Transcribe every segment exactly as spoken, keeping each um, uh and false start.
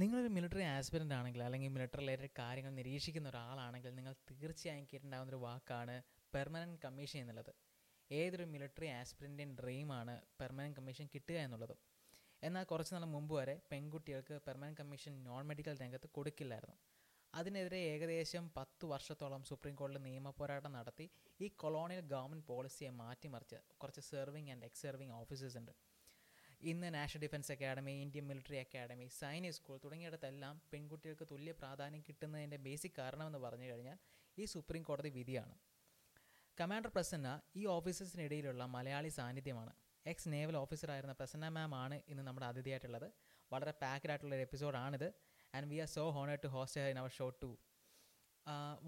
നിങ്ങളൊരു military aspirant ആണെങ്കിൽ അല്ലെങ്കിൽ മിലിറ്ററി റിലേറ്റഡ് കാര്യങ്ങൾ നിരീക്ഷിക്കുന്ന ഒരാളാണെങ്കിൽ നിങ്ങൾ തീർച്ചയായും കേട്ടിട്ടുണ്ടാകുന്നൊരു വാക്കാണ് പെർമനൻറ്റ് കമ്മീഷൻ എന്നുള്ളത്. ഏതൊരു മിലിറ്ററി ആസ്പിരൻ്റിൻ ഡ്രീമാണ് പെർമനൻറ്റ് കമ്മീഷൻ കിട്ടുക എന്നുള്ളത്. എന്നാൽ കുറച്ച് നാൾ മുമ്പ് വരെ പെൺകുട്ടികൾക്ക് പെർമനൻറ്റ് കമ്മീഷൻ നോൺ മെഡിക്കൽ രംഗത്ത് കൊടുക്കില്ലായിരുന്നു. അതിനെതിരെ ഏകദേശം പത്ത് വർഷത്തോളം സുപ്രീം കോടതിയിൽ നിയമപോരാട്ടം നടത്തി ഈ കൊളോണിയൽ ഗവൺമെൻറ് പോളിസിയെ മാറ്റിമറിച്ച് കുറച്ച് serving and ex serving officers ഉണ്ട്. ഇന്ന് national defence academy, Indian military academy, Sainik school തുടങ്ങിയിടത്തെല്ലാം പെൺകുട്ടികൾക്ക് തുല്യ പ്രാധാന്യം കിട്ടുന്നതിൻ്റെ ബേസിക് കാരണമെന്ന് പറഞ്ഞു കഴിഞ്ഞാൽ ഈ സുപ്രീം കോടതി വിധിയാണ്. കമാൻഡർ പ്രസന്ന ഈ ഓഫീസേഴ്സിനിടയിലുള്ള മലയാളി സാന്നിധ്യമാണ്. എക്സ് നേവൽ ഓഫീസറായിരുന്ന പ്രസന്ന മാം ആണ് ഇന്ന് നമ്മുടെ അതിഥിയായിട്ടുള്ളത്. വളരെ പാക്ഡ് ആയിട്ടുള്ളൊരു എപ്പിസോഡാണിത്. And we are so honoured to host her in our show too.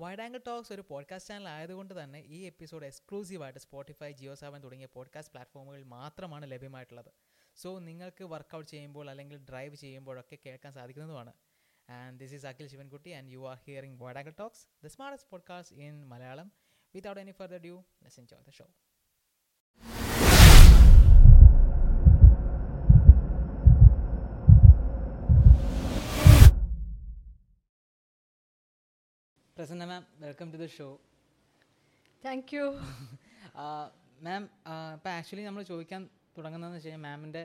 Wide angle talks ഒരു പോഡ്കാസ്റ്റ് ചാനൽ ആയതുകൊണ്ട് തന്നെ ഈ എപ്പിസോഡ് എക്സ്ക്ലൂസീവായിട്ട് സ്പോട്ടിഫൈ, ജിയോസാവൻ തുടങ്ങിയ പോഡ്കാസ്റ്റ് പ്ലാറ്റ്ഫോമുകളിൽ മാത്രമാണ് ലഭ്യമായിട്ടുള്ളത്. സോ നിങ്ങൾക്ക് വർക്കൗട്ട് ചെയ്യുമ്പോൾ അല്ലെങ്കിൽ ഡ്രൈവ് ചെയ്യുമ്പോഴൊക്കെ കേൾക്കാൻ സാധിക്കുന്നതുമാണ്. And this is Akhil Sivankutty and you are hearing wide angle talks, the smartest podcast in Malayalam. Without any further ado, let's enjoy the show. Prasanna ma'am, welcome to the show. Thank you. uh, ma'am, ഇപ്പോൾ actually നമ്മൾ ചോദിക്കാൻ തുടങ്ങുന്നതെന്ന് വെച്ച് കഴിഞ്ഞാൽ മാമിൻ്റെ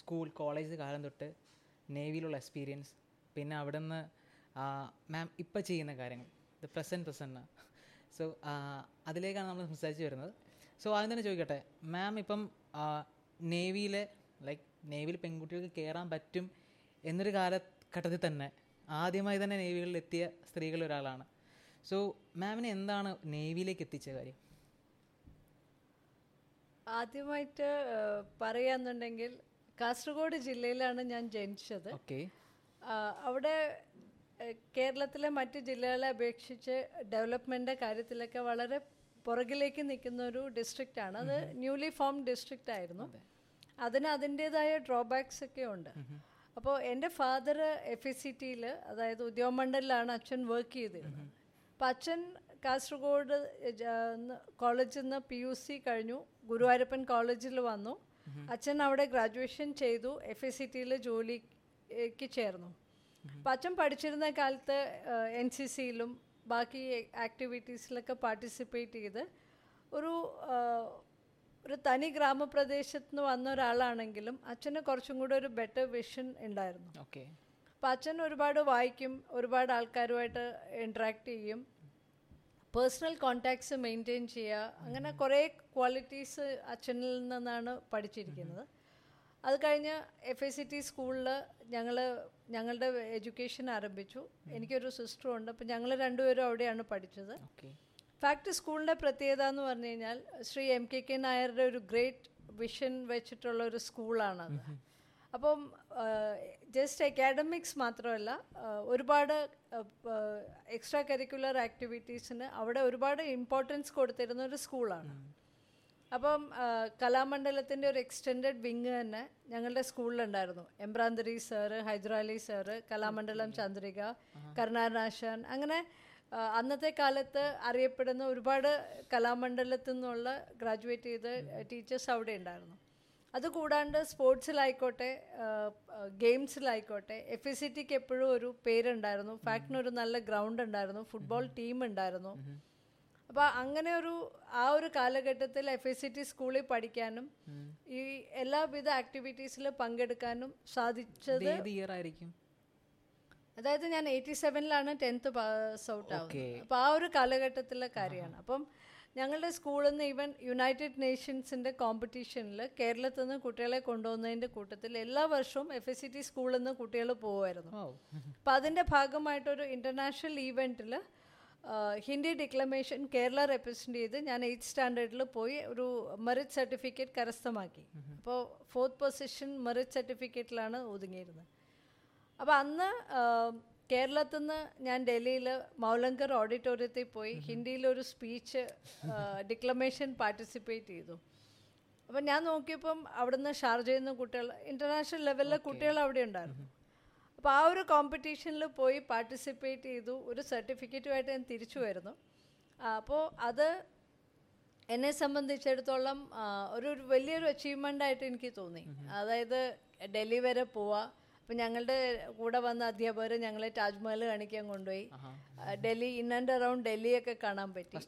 school college കാലം തൊട്ട് നേവിയിലുള്ള experience, പിന്നെ അവിടെ നിന്ന് മാം ഇപ്പോൾ ചെയ്യുന്ന കാര്യങ്ങൾ, ദ പ്രസൻറ്റ് പ്രസന്ന, സോ അതിലേക്കാണ് നമ്മൾ സംസാരിച്ച് വരുന്നത്. സോ ആദ്യം തന്നെ ചോദിക്കട്ടെ മാം, ഇപ്പം നേവിയിലെ ലൈക്ക് നേവിയിൽ പെൺകുട്ടികൾക്ക് കയറാൻ പറ്റും എന്നൊരു കാലഘട്ടത്തിൽ തന്നെ ആദ്യമായി തന്നെ നേവികളിൽ എത്തിയ സ്ത്രീകളിൽ ഒരാളാണ്. സോ മാമിനെ എന്താണ് നേവിയിലേക്ക് എത്തിച്ച കാര്യം? ആദ്യമായിട്ട് പറയാന്നുണ്ടെങ്കിൽ കാസർഗോഡ് ജില്ലയിലാണ് ഞാൻ ജനിച്ചത്. ഓക്കെ. അവിടെ കേരളത്തിലെ മറ്റ് ജില്ലകളെ അപേക്ഷിച്ച് ഡെവലപ്മെൻ്റ് കാര്യത്തിലൊക്കെ വളരെ പുറകിലേക്ക് നിൽക്കുന്ന ഒരു ഡിസ്ട്രിക്റ്റാണ്. അത് ന്യൂലി ഫോം ഡിസ്ട്രിക്റ്റ് ആയിരുന്നു. അതിന് അതിൻ്റേതായ ഡ്രോബാക്സ് ഒക്കെ ഉണ്ട്. അപ്പോൾ എൻ്റെ ഫാദർ എഫ് എ സി ടിയിൽ, അതായത് ഉദ്യോഗമണ്ഡലിലാണ് അച്ഛൻ വർക്ക് ചെയ്തിരുന്നത്. അപ്പം അച്ഛൻ കാസർഗോഡ് കോളേജിൽ നിന്ന് പി യു സി കഴിഞ്ഞു ഗുരുവായൂരപ്പൻ കോളേജിൽ വന്നു. അച്ഛൻ അവിടെ ഗ്രാജുവേഷൻ ചെയ്തു, എഫ് എ സി ടിയിൽ ജോലിക്ക് ചേർന്നു. അപ്പം അച്ഛൻ പഠിച്ചിരുന്ന കാലത്ത് എൻ സി സിയിലും ബാക്കി ആക്ടിവിറ്റീസിലൊക്കെ പാർട്ടിസിപ്പേറ്റ് ചെയ്ത് ഒരു ഒരു തനി ഗ്രാമപ്രദേശത്ത് നിന്ന് വന്ന ഒരാളാണെങ്കിലും അച്ഛന് കുറച്ചും കൂടെ ഒരു ബെറ്റർ വിഷൻ ഉണ്ടായിരുന്നു. ഓക്കെ. അപ്പം അച്ഛൻ ഒരുപാട് വായിക്കും, ഒരുപാട് ആൾക്കാരുമായിട്ട് ഇൻട്രാക്റ്റ് ചെയ്യും, പേഴ്സണൽ കോൺടാക്ട്സ് മെയിൻറ്റെയിൻ ചെയ്യുക, അങ്ങനെ കുറേ ക്വാളിറ്റീസ് അച്ഛനിൽ നിന്നാണ് പഠിച്ചിരിക്കുന്നത്. അത് കഴിഞ്ഞ് എഫ് എ സി ടി സ്കൂളിൽ ഞങ്ങൾ ഞങ്ങളുടെ എഡ്യൂക്കേഷൻ ആരംഭിച്ചു. എനിക്കൊരു സിസ്റ്ററും ഉണ്ട്. അപ്പം ഞങ്ങൾ രണ്ടുപേരും അവിടെയാണ് പഠിച്ചത്. ഫാക്ട് സ്കൂളിൻ്റെ പ്രത്യേകത എന്ന് പറഞ്ഞു കഴിഞ്ഞാൽ ശ്രീ എം കെ കെ നായരുടെ ഒരു ഗ്രേറ്റ് വിഷൻ വെച്ചിട്ടുള്ള ഒരു സ്കൂളാണത്. അപ്പം ജസ്റ്റ് അക്കാഡമിക്സ് മാത്രമല്ല, ഒരുപാട് എക്സ്ട്രാ കരിക്കുലർ ആക്ടിവിറ്റീസിന് അവിടെ ഒരുപാട് ഇമ്പോർട്ടൻസ് കൊടുത്തിരുന്ന ഒരു സ്കൂളാണ്. അപ്പം കലാമണ്ഡലത്തിൻ്റെ ഒരു എക്സ്റ്റെൻഡഡ് വിങ് തന്നെ ഞങ്ങളുടെ സ്കൂളിലുണ്ടായിരുന്നു. എംബ്രാന്തിരി സാറ്, ഹൈദരാലി സാറ്, കലാമണ്ഡലം ചന്ദ്രിക, കരുണാനാശൻ, അങ്ങനെ അന്നത്തെ കാലത്ത് അറിയപ്പെടുന്ന ഒരുപാട് കലാമണ്ഡലത്തിൽ നിന്നുള്ള ഗ്രാജുവേറ്റ് ചെയ്ത ടീച്ചേഴ്സ് അവിടെ ഉണ്ടായിരുന്നു. അതുകൂടാണ്ട് സ്പോർട്സിലായിക്കോട്ടെ, ഗെയിംസിലായിക്കോട്ടെ, എഫ് എസ് സി ടിക്ക് എപ്പോഴും ഒരു പേരുണ്ടായിരുന്നു. ഫാക്ടിനൊരു നല്ല ഗ്രൗണ്ട് ഉണ്ടായിരുന്നു, ഫുട്ബോൾ ടീം ഉണ്ടായിരുന്നു. അപ്പോൾ അങ്ങനെ ഒരു ആ ഒരു കാലഘട്ടത്തിൽ എഫ് എസ് സി ടി സ്കൂളിൽ പഠിക്കാനും ഈ എല്ലാവിധ ആക്ടിവിറ്റീസിൽ പങ്കെടുക്കാനും സാധിച്ചത് ഏത് ഇയർ ആയിരിക്കും? അതായത് ഞാൻ എയ്റ്റി സെവനിലാണ് ടെൻത്ത് പാസ് ഔട്ട് ആവുന്നത്. അപ്പോൾ ആ ഒരു കാലഘട്ടത്തിലെ കാര്യമാണ്. അപ്പം ഞങ്ങളുടെ സ്കൂളിൽ നിന്ന് ഈവൻ യുണൈറ്റഡ് നേഷൻസിൻ്റെ കോമ്പറ്റീഷനിൽ കേരളത്തിൽ നിന്ന് കുട്ടികളെ കൊണ്ടുപോകുന്നതിൻ്റെ കൂട്ടത്തിൽ എല്ലാ വർഷവും എഫ് എസ് സി ടി സ്കൂളിൽ നിന്ന് കുട്ടികൾ പോകുമായിരുന്നു. അപ്പം അതിൻ്റെ ഭാഗമായിട്ടൊരു ഇൻ്റർനാഷണൽ ഈവൻറ്റിൽ ഹിന്ദി ഡിക്ലമേഷൻ കേരള റെപ്രസെൻ്റ് ചെയ്ത് ഞാൻ എയ്ത്ത് സ്റ്റാൻഡേർഡിൽ പോയി ഒരു മെറിറ്റ് സർട്ടിഫിക്കറ്റ് കരസ്ഥമാക്കി. അപ്പോൾ ഫോർത്ത് പൊസിഷൻ മെറിറ്റ് സർട്ടിഫിക്കറ്റിലാണ് ഒതുങ്ങിയിരുന്നത്. അപ്പോൾ അന്ന് കേരളത്തിൽ നിന്ന് ഞാൻ ഡൽഹിയിൽ മൗലങ്കർ ഓഡിറ്റോറിയത്തിൽ പോയി ഹിന്ദിയിലൊരു സ്പീച്ച് ഡിക്ലമേഷൻ പാർട്ടിസിപ്പേറ്റ് ചെയ്തു. അപ്പം ഞാൻ നോക്കിയപ്പം അവിടുന്ന് ഷാർജയിൽ നിന്ന് കുട്ടികൾ, ഇൻ്റർനാഷണൽ ലെവലിലെ കുട്ടികൾ അവിടെ ഉണ്ടായിരുന്നു. അപ്പോൾ ആ ഒരു കോമ്പറ്റീഷനിൽ പോയി പാർട്ടിസിപ്പേറ്റ് ചെയ്തു. ഒരു സർട്ടിഫിക്കറ്റുമായിട്ട് ഞാൻ തിരിച്ചു വരുന്നു. അപ്പോൾ അത് എന്നെ സംബന്ധിച്ചിടത്തോളം ഒരു വലിയൊരു അച്ചീവ്മെൻ്റായിട്ട് എനിക്ക് തോന്നി. അതായത് ഡൽഹി വരെ പോവുക, അപ്പം ഞങ്ങളുടെ കൂടെ വന്ന അധ്യാപകർ ഞങ്ങളെ താജ്മഹൽ കാണിക്കാൻ കൊണ്ടുപോയി. ഡൽഹി ഇൻ ആൻഡ് അറൌണ്ട് ഡൽഹിയൊക്കെ കാണാൻ പറ്റും.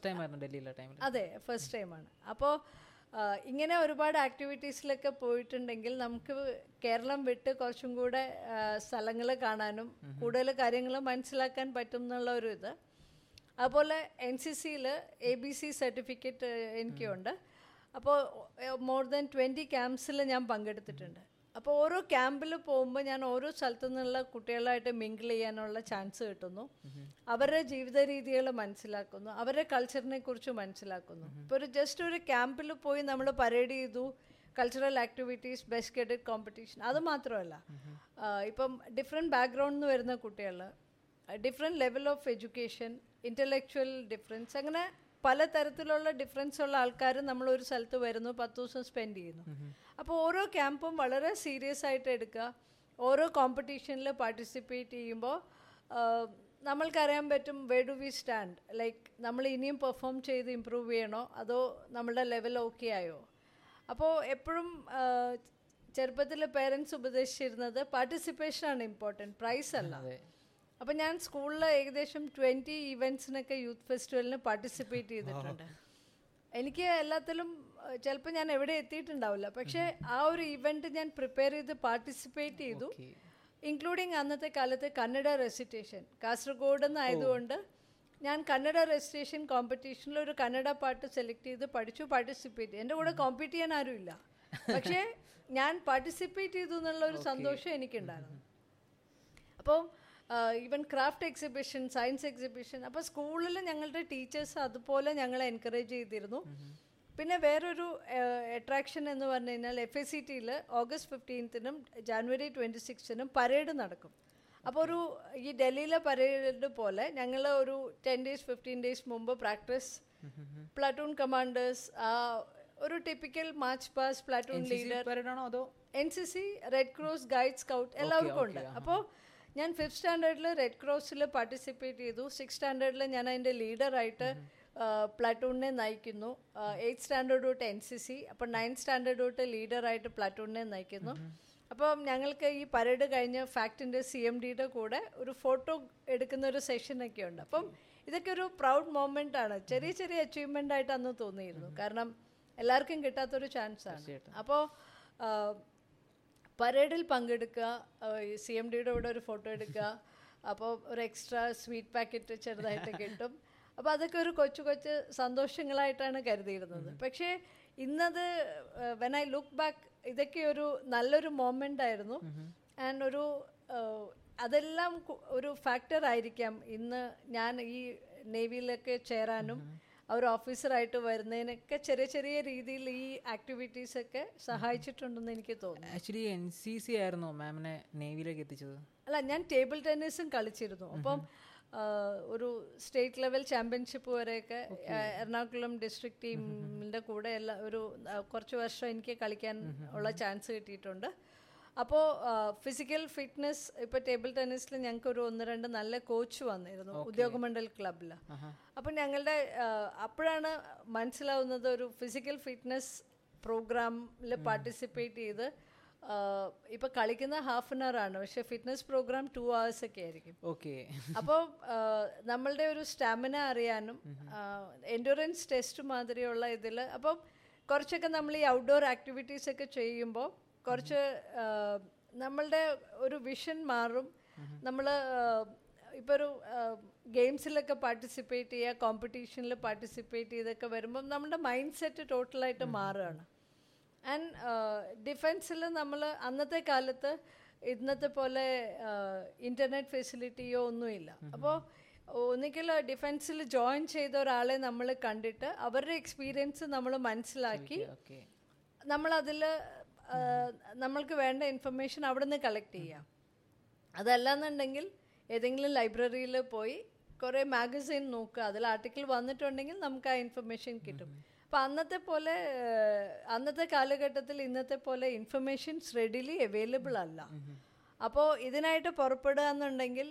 അതെ, ഫസ്റ്റ് ടൈമാണ്. അപ്പോൾ ഇങ്ങനെ ഒരുപാട് ആക്ടിവിറ്റീസിലൊക്കെ പോയിട്ടുണ്ടെങ്കിൽ നമുക്ക് കേരളം വിട്ട് കുറച്ചും കൂടെ സ്ഥലങ്ങൾ കാണാനും കൂടുതൽ കാര്യങ്ങൾ മനസ്സിലാക്കാൻ പറ്റും എന്നുള്ള ഒരു ഇത്. അതുപോലെ എൻ സി സിയിൽ എ ബി സി സർട്ടിഫിക്കറ്റ് എനിക്കുണ്ട്. അപ്പോൾ മോർ ദാൻ ട്വൻറ്റി ക്യാമ്പ്സിൽ ഞാൻ പങ്കെടുത്തിട്ടുണ്ട്. അപ്പോൾ ഓരോ ക്യാമ്പിൽ പോകുമ്പോൾ ഞാൻ ഓരോ സ്ഥലത്തു നിന്നുള്ള കുട്ടികളായിട്ട് മിങ്കിൾ ചെയ്യാനുള്ള ചാൻസ് കിട്ടുന്നു. അവരുടെ ജീവിത രീതികൾ മനസ്സിലാക്കുന്നു, അവരുടെ കൾച്ചറിനെ കുറിച്ച് മനസ്സിലാക്കുന്നു. ഇപ്പോൾ ഒരു ജസ്റ്റ് ഒരു ക്യാമ്പിൽ പോയി നമ്മൾ പരേഡ് ചെയ്തു, cultural activities, best cadet competition, അത് മാത്രമല്ല ഇപ്പം ഡിഫറെൻറ്റ് ബാക്ക്ഗ്രൗണ്ടിൽ നിന്ന് വരുന്ന കുട്ടികൾ, different level of education, intellectual difference, അങ്ങനെ പല തരത്തിലുള്ള ഡിഫറൻസ് ഉള്ള ആൾക്കാർ നമ്മളൊരു സ്ഥലത്ത് വരുന്നു, പത്ത് ദിവസം സ്പെൻഡ് ചെയ്യുന്നു. അപ്പോൾ ഓരോ ക്യാമ്പും വളരെ സീരിയസ് ആയിട്ട് എടുക്കുക. ഓരോ കോമ്പറ്റീഷനിൽ പാർട്ടിസിപ്പേറ്റ് ചെയ്യുമ്പോൾ നമ്മൾക്കറിയാൻ പറ്റും where do we stand, like നമ്മൾ ഇനിയും പെർഫോം ചെയ്ത് ഇമ്പ്രൂവ് ചെയ്യണോ അതോ നമ്മളുടെ ലെവൽ ഓക്കെ ആയോ. അപ്പോൾ എപ്പോഴും ചെറുപ്പത്തിൽ പേരൻസ് ഉപദേശിച്ചിരുന്നത് പാർട്ടിസിപ്പേഷനാണ് ഇമ്പോർട്ടൻറ്റ്, പ്രൈസ് അല്ല. അപ്പം ഞാൻ സ്കൂളിൽ ഏകദേശം ട്വൻറ്റി ഇവൻറ്റ്സിനൊക്കെ യൂത്ത് ഫെസ്റ്റിവലിന് പാർട്ടിസിപ്പേറ്റ് ചെയ്തിട്ടുണ്ട്. എനിക്ക് എല്ലാത്തിലും ചിലപ്പോൾ ഞാൻ എവിടെ എത്തിയിട്ടുണ്ടാവില്ല, പക്ഷേ ആ ഒരു ഇവൻറ്റ് ഞാൻ പ്രിപ്പയർ ചെയ്ത് പാർട്ടിസിപ്പേറ്റ് ചെയ്തു, ഇൻക്ലൂഡിങ് അന്നത്തെ കാലത്ത് കന്നഡ റെസിറ്റേഷൻ. കാസർഗോഡ് എന്നായതുകൊണ്ട് ഞാൻ കന്നഡ റെസിറ്റേഷൻ കോമ്പറ്റീഷനിൽ ഒരു കന്നഡ പാട്ട് സെലക്ട് ചെയ്ത് പഠിച്ചു, പാർട്ടിസിപ്പേറ്റ് ചെയ്തു. എൻ്റെ കൂടെ കോമ്പീറ്റ് ചെയ്യാൻ ആരുമില്ല, പക്ഷേ ഞാൻ പാർട്ടിസിപ്പേറ്റ് ചെയ്തു എന്നുള്ള ഒരു സന്തോഷം എനിക്കുണ്ടായിരുന്നു. അപ്പോൾ even craft exhibition, science exhibition, അപ്പോൾ സ്കൂളിൽ ഞങ്ങളുടെ ടീച്ചേഴ്സ് അതുപോലെ ഞങ്ങളെ എൻകറേജ് ചെയ്തിരുന്നു. പിന്നെ വേറൊരു അട്രാക്ഷൻ എന്ന് പറഞ്ഞു കഴിഞ്ഞാൽ എഫ് എ സി ടിയിൽ ഓഗസ്റ്റ് ഫിഫ്റ്റീൻത്തിനും ജാനുവരി ട്വൻറ്റി സിക്സ്തിനും പരേഡ് നടക്കും. അപ്പോൾ ഒരു ഈ ഡൽഹിയിലെ പരേഡ് പോലെ ഞങ്ങൾ ഒരു ടെൻ ഡേയ്സ് ഫിഫ്റ്റീൻ ഡേയ്സ് മുമ്പ് പ്രാക്ടീസ്, പ്ലാറ്റൂൺ കമാൻഡേഴ്സ്, ഒരു typical march past platoon leader, N C C, red cross, guide, scout എല്ലാവർക്കും ഉണ്ട്. അപ്പോൾ ഞാൻ ഫിഫ്ത്ത് സ്റ്റാൻഡേർഡിൽ റെഡ് ക്രോസിൽ പാർട്ടിസിപ്പേറ്റ് ചെയ്തു. സിക്സ് സ്റ്റാൻഡേർഡിൽ ഞാൻ അതിൻ്റെ ലീഡറായിട്ട് പ്ലാറ്റൂണിനെ നയിക്കുന്നു. എയ്ത്ത് സ്റ്റാൻഡേർഡ് തൊട്ട് എൻ സി സി, അപ്പം നയൻത് സ്റ്റാൻഡേർഡ് തൊട്ട് ലീഡറായിട്ട് പ്ലാറ്റൂണിനെ നയിക്കുന്നു. അപ്പം ഞങ്ങൾക്ക് ഈ പരേഡ് കഴിഞ്ഞ് ഫാക്ടിൻ്റെ സി എം ഡിയുടെ കൂടെ ഒരു ഫോട്ടോ എടുക്കുന്ന ഒരു സെഷനൊക്കെ ഉണ്ട്. അപ്പം ഇതൊക്കെ ഒരു പ്രൗഡ് മൊമെൻ്റ് ആണ്, ചെറിയ ചെറിയ അച്ചീവ്മെൻ്റ് ആയിട്ട് അന്ന് തോന്നിയിരുന്നു, കാരണം എല്ലാവർക്കും കിട്ടാത്തൊരു ചാൻസാണ്. അപ്പോൾ പരേഡിൽ പങ്കെടുക്കുക, സി എം ഡിയുടെ കൂടെ ഒരു ഫോട്ടോ എടുക്കുക, അപ്പോൾ ഒരു എക്സ്ട്രാ സ്വീറ്റ് പാക്കറ്റ് ചെറുതായിട്ട് കിട്ടും. അപ്പോൾ അതൊക്കെ ഒരു കൊച്ചു കൊച്ചു സന്തോഷങ്ങളായിട്ടാണ് കരുതിയിരുന്നത്. പക്ഷേ ഇന്നത് വെൻ ഐ ലുക്ക് ബാക്ക്, ഇതൊക്കെ ഒരു നല്ലൊരു മൊമെൻ്റ് ആയിരുന്നു. ആൻഡ് ഒരു അതെല്ലാം ഒരു ഫാക്ടർ ആയിരിക്കാം ഇന്ന് ഞാൻ ഈ നേവിയിലൊക്കെ ചേരാനും ഒരു ഓഫീസറായിട്ട് വരുന്നതിനൊക്കെ ചെറിയ ചെറിയ രീതിയിൽ ഈ ആക്ടിവിറ്റീസൊക്കെ സഹായിച്ചിട്ടുണ്ടെന്ന് എനിക്ക് തോന്നുന്നു. ആക്ച്വലി എൻ സി സി ആയിരുന്നു മാമിനെ നേവിയിലേക്ക് എത്തിച്ചത്? അല്ല, ഞാൻ ടേബിൾ ടെന്നീസും കളിച്ചിരുന്നു. അപ്പം ഒരു സ്റ്റേറ്റ് ലെവൽ ചാമ്പ്യൻഷിപ്പ് വരെയൊക്കെ എറണാകുളം ഡിസ്ട്രിക്ട് ടീമിൻ്റെ കൂടെ എല്ലാ ഒരു കുറച്ച് വർഷം എനിക്ക് കളിക്കാൻ ഉള്ള ചാൻസ് കിട്ടിയിട്ടുണ്ട്. അപ്പോൾ ഫിസിക്കൽ ഫിറ്റ്നസ്, ഇപ്പോൾ ടേബിൾ ടെന്നീസിൽ ഞങ്ങൾക്കൊരു ഒന്ന് രണ്ട് നല്ല കോച്ച് വന്നിരുന്നു ഉദ്യോഗമണ്ഡൽ ക്ലബിൽ. അപ്പം ഞങ്ങളുടെ അപ്പോഴാണ് മനസ്സിലാവുന്നത് ഒരു ഫിസിക്കൽ ഫിറ്റ്നസ് പ്രോഗ്രാമിൽ പാർട്ടിസിപ്പേറ്റ് ചെയ്ത് ഇപ്പം കളിക്കുന്ന ഹാഫ് ആൻ അവർ ആണ്, പക്ഷെ ഫിറ്റ്നസ് പ്രോഗ്രാം ടു അവേഴ്സ് ഒക്കെ ആയിരിക്കും. ഓക്കെ. അപ്പോൾ നമ്മളുടെ ഒരു സ്റ്റാമിന അറിയാനും എൻഡുറൻസ് ടെസ്റ്റ് മാതിരിയുള്ള ഇതിൽ അപ്പം കുറച്ചൊക്കെ നമ്മൾ ഈ ഔട്ട്ഡോർ ആക്ടിവിറ്റീസൊക്കെ ചെയ്യുമ്പോൾ കുറച്ച് നമ്മളുടെ ഒരു വിഷൻ മാറും. നമ്മൾ ഇപ്പോൾ ഒരു ഗെയിംസിലൊക്കെ പാർട്ടിസിപ്പേറ്റ് ചെയ്യുക, കോമ്പറ്റീഷനിൽ പാർട്ടിസിപ്പേറ്റ് ചെയ്തൊക്കെ വരുമ്പം നമ്മുടെ മൈൻഡ് സെറ്റ് ടോട്ടലായിട്ട് മാറുകയാണ്. ആൻഡ് ഡിഫൻസിൽ നമ്മൾ അന്നത്തെ കാലത്ത് ഇന്നത്തെ പോലെ ഇൻ്റർനെറ്റ് ഫെസിലിറ്റിയോ ഒന്നുമില്ല. അപ്പോൾ ഒന്നുകിൽ ഡിഫൻസിൽ ജോയിൻ ചെയ്ത ഒരാളെ നമ്മൾ കണ്ടിട്ട് അവരുടെ എക്സ്പീരിയൻസ് നമ്മൾ മനസ്സിലാക്കി നമ്മളതിൽ നമ്മൾക്ക് വേണ്ട ഇൻഫർമേഷൻ അവിടെ നിന്ന് കളക്ട് ചെയ്യാം. അതല്ലാന്നുണ്ടെങ്കിൽ ഏതെങ്കിലും ലൈബ്രറിയിൽ പോയി കുറേ മാഗസിൻ നോക്കുക, അതിൽ ആർട്ടിക്കിൾ വന്നിട്ടുണ്ടെങ്കിൽ നമുക്ക് ആ ഇൻഫർമേഷൻ കിട്ടും. അപ്പം അന്നത്തെ പോലെ അന്നത്തെ കാലഘട്ടത്തിൽ ഇന്നത്തെ പോലെ ഇൻഫർമേഷൻസ് റെഡിലി അവൈലബിൾ അല്ല. അപ്പോൾ ഇതിനായിട്ട് പുറപ്പെടുക എന്നുണ്ടെങ്കിൽ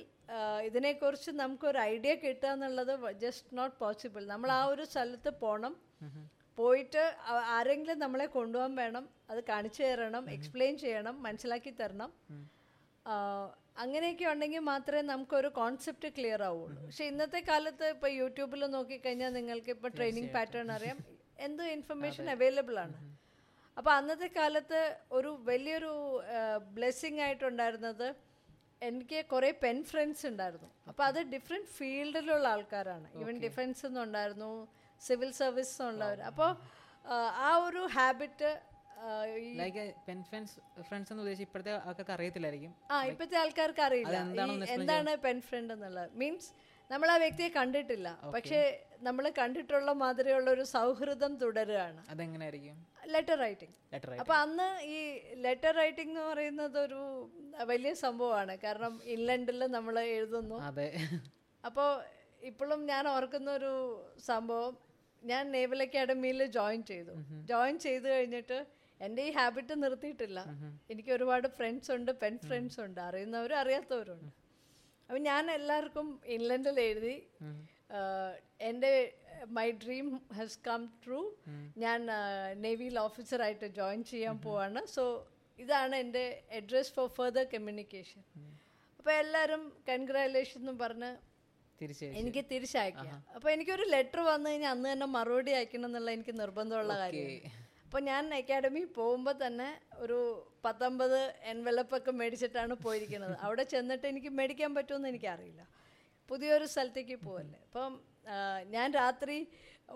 ഇതിനെക്കുറിച്ച് നമുക്കൊരു ഐഡിയ കിട്ടുക എന്നുള്ളത് ജസ്റ്റ് നോട്ട് പോസിബിൾ. നമ്മൾ ആ ഒരു സ്ഥലത്ത് പോകണം, പോയിട്ട് ആരെങ്കിലും നമ്മളെ കൊണ്ടുപോകാൻ വേണം, അത് കാണിച്ചു തരണം, എക്സ്പ്ലെയിൻ ചെയ്യണം, മനസ്സിലാക്കി തരണം. അങ്ങനെയൊക്കെ ഉണ്ടെങ്കിൽ മാത്രമേ നമുക്കൊരു കോൺസെപ്റ്റ് ക്ലിയർ ആവുള്ളൂ. പക്ഷെ ഇന്നത്തെ കാലത്ത് ഇപ്പോൾ യൂട്യൂബിൽ നോക്കിക്കഴിഞ്ഞാൽ നിങ്ങൾക്ക് ഇപ്പോൾ ട്രെയിനിങ് പാറ്റേൺ അറിയാം, എന്തോ ഇൻഫർമേഷൻ അവൈലബിൾ ആണ്. അപ്പോൾ അന്നത്തെ കാലത്ത് ഒരു വലിയൊരു ബ്ലെസ്സിങ് ആയിട്ടുണ്ടായിരുന്നത് എനിക്ക് കുറേ പെൻ ഫ്രണ്ട്സ് ഉണ്ടായിരുന്നു. അപ്പോൾ അത് ഡിഫറെൻറ്റ് ഫീൽഡിലുള്ള ആൾക്കാരാണ്, ഈവൻ ഡിഫൻസ് എന്നുണ്ടായിരുന്നു, സിവിൽ സർവീസ് എന്നുള്ളവർ. അപ്പോൾ ആ ഒരു ഹാബിറ്റ് ഇപ്പോഴത്തെ ആൾക്കാർക്ക് അറിയത്തില്ലായിരിക്കും. ആ ഇപ്പോഴത്തെ ആൾക്കാർക്ക് അറിയില്ല എന്താണ് പെൻ ഫ്രണ്ട് എന്നുള്ളത്. മീൻസ് നമ്മൾ ആ വ്യക്തിയെ കണ്ടിട്ടില്ല, പക്ഷെ നമ്മൾ കണ്ടിട്ടുള്ള മാതിരിയുള്ള ഒരു സൗഹൃദം തുടരുകയാണ്. അതെങ്ങനെയായിരിക്കും? Letter writing. അപ്പം അന്ന് ഈ ലെറ്റർ റൈറ്റിംഗ് എന്ന് പറയുന്നത് ഒരു വലിയ സംഭവമാണ്. കാരണം ഇംഗ്ലണ്ടിൽ നമ്മൾ എഴുതുന്നു. അപ്പോൾ ഇപ്പോഴും ഞാൻ ഓർക്കുന്ന ഒരു സംഭവം, ഞാൻ നേവൽ അക്കാഡമിയിൽ ജോയിൻ ചെയ്തു. ജോയിൻ ചെയ്ത് കഴിഞ്ഞിട്ട് എൻ്റെ ഈ ഹാബിറ്റ് നിർത്തിയിട്ടില്ല. എനിക്ക് ഒരുപാട് ഫ്രണ്ട്സ് ഉണ്ട്, പെൻ ഫ്രണ്ട്സ് ഉണ്ട്, അറിയുന്നവരും അറിയാത്തവരുണ്ട്. അപ്പം ഞാൻ എല്ലാവർക്കും ഇംഗ്ലണ്ടിൽ എഴുതി എൻ്റെ my dream has come true, ഞാൻ നേവിയിൽ ഓഫീസറായിട്ട് ജോയിൻ ചെയ്യാൻ പോവാണ്. സോ ഇതാണ് എൻ്റെ അഡ്രസ് ഫോർ ഫർദർ കമ്മ്യൂണിക്കേഷൻ. അപ്പോൾ എല്ലാവരും കൺഗ്രാജുലേഷൻ എന്ന് പറഞ്ഞ് എനിക്ക് തിരിച്ചയക്കാം. അപ്പോൾ എനിക്കൊരു ലെറ്റർ വന്നു കഴിഞ്ഞാൽ അന്ന് തന്നെ മറുപടി അയക്കണം എന്നുള്ള എനിക്ക് നിർബന്ധമുള്ള കാര്യമാണ്. അപ്പോൾ ഞാൻ അക്കാഡമി പോകുമ്പോൾ തന്നെ ഒരു പത്തൊമ്പത് എൻവലപ്പൊക്കെ മേടിച്ചിട്ടാണ് പോയിരിക്കുന്നത്. അവിടെ ചെന്നിട്ട് എനിക്ക് മേടിക്കാൻ പറ്റുമെന്ന് എനിക്കറിയില്ല, പുതിയൊരു സ്ഥലത്തേക്ക് പോകല്ലേ. അപ്പം ഞാൻ രാത്രി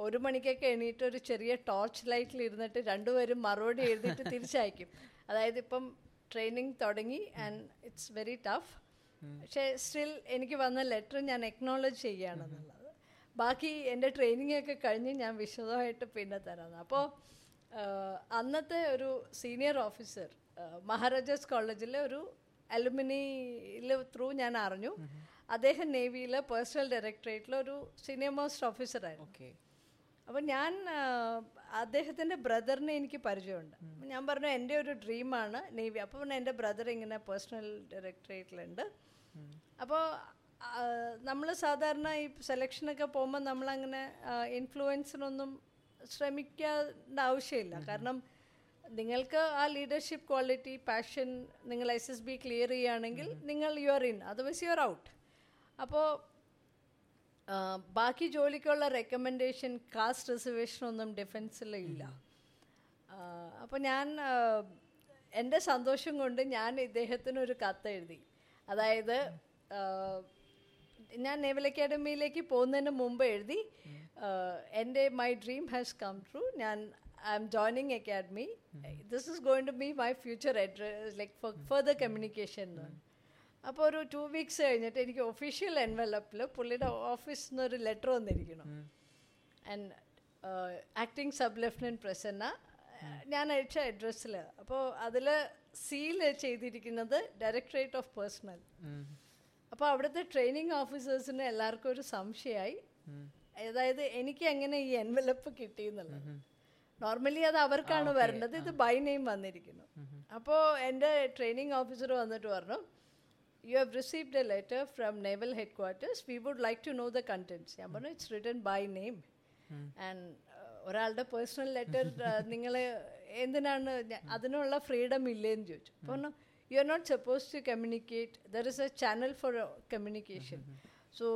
ഒരു മണിക്കൊക്കെ എണീറ്റ് ഒരു ചെറിയ ടോർച്ച് ലൈറ്റിൽ ഇരുന്നിട്ട് രണ്ടുപേരും മറുപടി എഴുതിയിട്ട് തിരിച്ചയക്കും. അതായത് ഇപ്പം ട്രെയിനിങ് തുടങ്ങി ആൻഡ് ഇറ്റ്സ് വെരി ടഫ്, പക്ഷേ സ്റ്റിൽ എനിക്ക് വന്ന ലെറ്റർ ഞാൻ എക്നോളജ് ചെയ്യുകയാണെന്നുള്ളത്. ബാക്കി എൻ്റെ ട്രെയിനിങ്ങൊക്കെ കഴിഞ്ഞ് ഞാൻ വിശദമായിട്ട് പിന്നെ തരാം. അപ്പോൾ അന്നത്തെ ഒരു സീനിയർ ഓഫീസർ, മഹാരാജാസ് കോളേജിലെ ഒരു അലുമിനിയിൽ ത്രൂ ഞാൻ അറിഞ്ഞു, അദ്ദേഹം നേവിയിലെ പേഴ്സണൽ ഡയറക്ടറേറ്റിലൊരു സീനിയർ മോസ്റ്റ് ഓഫീസറായിരുന്നു. ഓക്കെ. അപ്പോൾ ഞാൻ അദ്ദേഹത്തിൻ്റെ ബ്രദറിനെ എനിക്ക് പരിചയമുണ്ട്. ഞാൻ പറഞ്ഞു എൻ്റെ ഒരു ഡ്രീമാണ് നേവി. അപ്പോൾ പിന്നെ എൻ്റെ ബ്രദർ ഇങ്ങനെ പേഴ്സണൽ ഡയറക്ടറേറ്റിലുണ്ട്. അപ്പോൾ നമ്മൾ സാധാരണ ഈ സെലക്ഷനൊക്കെ പോകുമ്പോൾ നമ്മളങ്ങനെ ഇൻഫ്ലുവൻസിനൊന്നും ശ്രമിക്കേണ്ട ആവശ്യമില്ല. കാരണം നിങ്ങൾക്ക് ആ ലീഡർഷിപ്പ് ക്വാളിറ്റി, പാഷൻ, നിങ്ങൾ എസ് എസ് ബി ക്ലിയർ ചെയ്യുകയാണെങ്കിൽ നിങ്ങൾ you are in, otherwise you are out. അപ്പോൾ ബാക്കി ജോലിക്കുള്ള റെക്കമെൻഡേഷൻ, കാസ്റ്റ് റിസർവേഷനൊന്നും ഡിഫൻസിലില്ല. അപ്പോൾ ഞാൻ എൻ്റെ സന്തോഷം കൊണ്ട് ഞാൻ ഇദ്ദേഹത്തിനൊരു കത്തെഴുതി. അതായത് ഞാൻ നേവൽ അക്കാഡമിയിലേക്ക് പോകുന്നതിന് മുമ്പ് എഴുതി, എൻ്റെ my dream has come true, ഞാൻ I M joining academy, this is going to be my future address like for further communication. അപ്പോൾ ഒരു ടു വീക്സ് കഴിഞ്ഞിട്ട് എനിക്ക് ഒഫീഷ്യൽ എൻവലപ്പിൽ പുള്ളിയുടെ ഓഫീസിൽ നിന്നൊരു ലെറ്റർ വന്നിരിക്കണം. And acting sub lieutenant Prasanna, ഞാൻ അയച്ച അഡ്രസ്സിൽ. അപ്പോൾ അതിൽ സീൽ ചെയ്തിരിക്കുന്നത് ഡയറക്ടറേറ്റ് ഓഫ് പേഴ്സണൽ. അപ്പോൾ അവിടുത്തെ ട്രെയിനിങ് ഓഫീസേഴ്സിന് എല്ലാവർക്കും ഒരു സംശയമായി, അതായത് എനിക്ക് എങ്ങനെ ഈ എൻവലപ്പ് കിട്ടിയെന്നുള്ളത്. നോർമലി അത് അവർക്കാണ് വരേണ്ടത്, ഇത് ബൈ നെയിം വന്നിരിക്കുന്നു. അപ്പോൾ എൻ്റെ ട്രെയിനിങ് ഓഫീസർ വന്നിട്ട് പറഞ്ഞു, you have received a letter from Naval Headquarters. We would like to know the contents. I mean, it's written by name. Hmm. And oralda uh, personal letter ningale endinanu adinulla freedom ille ennu choichu. Appo you are not supposed to communicate. There is a channel for uh, communication. So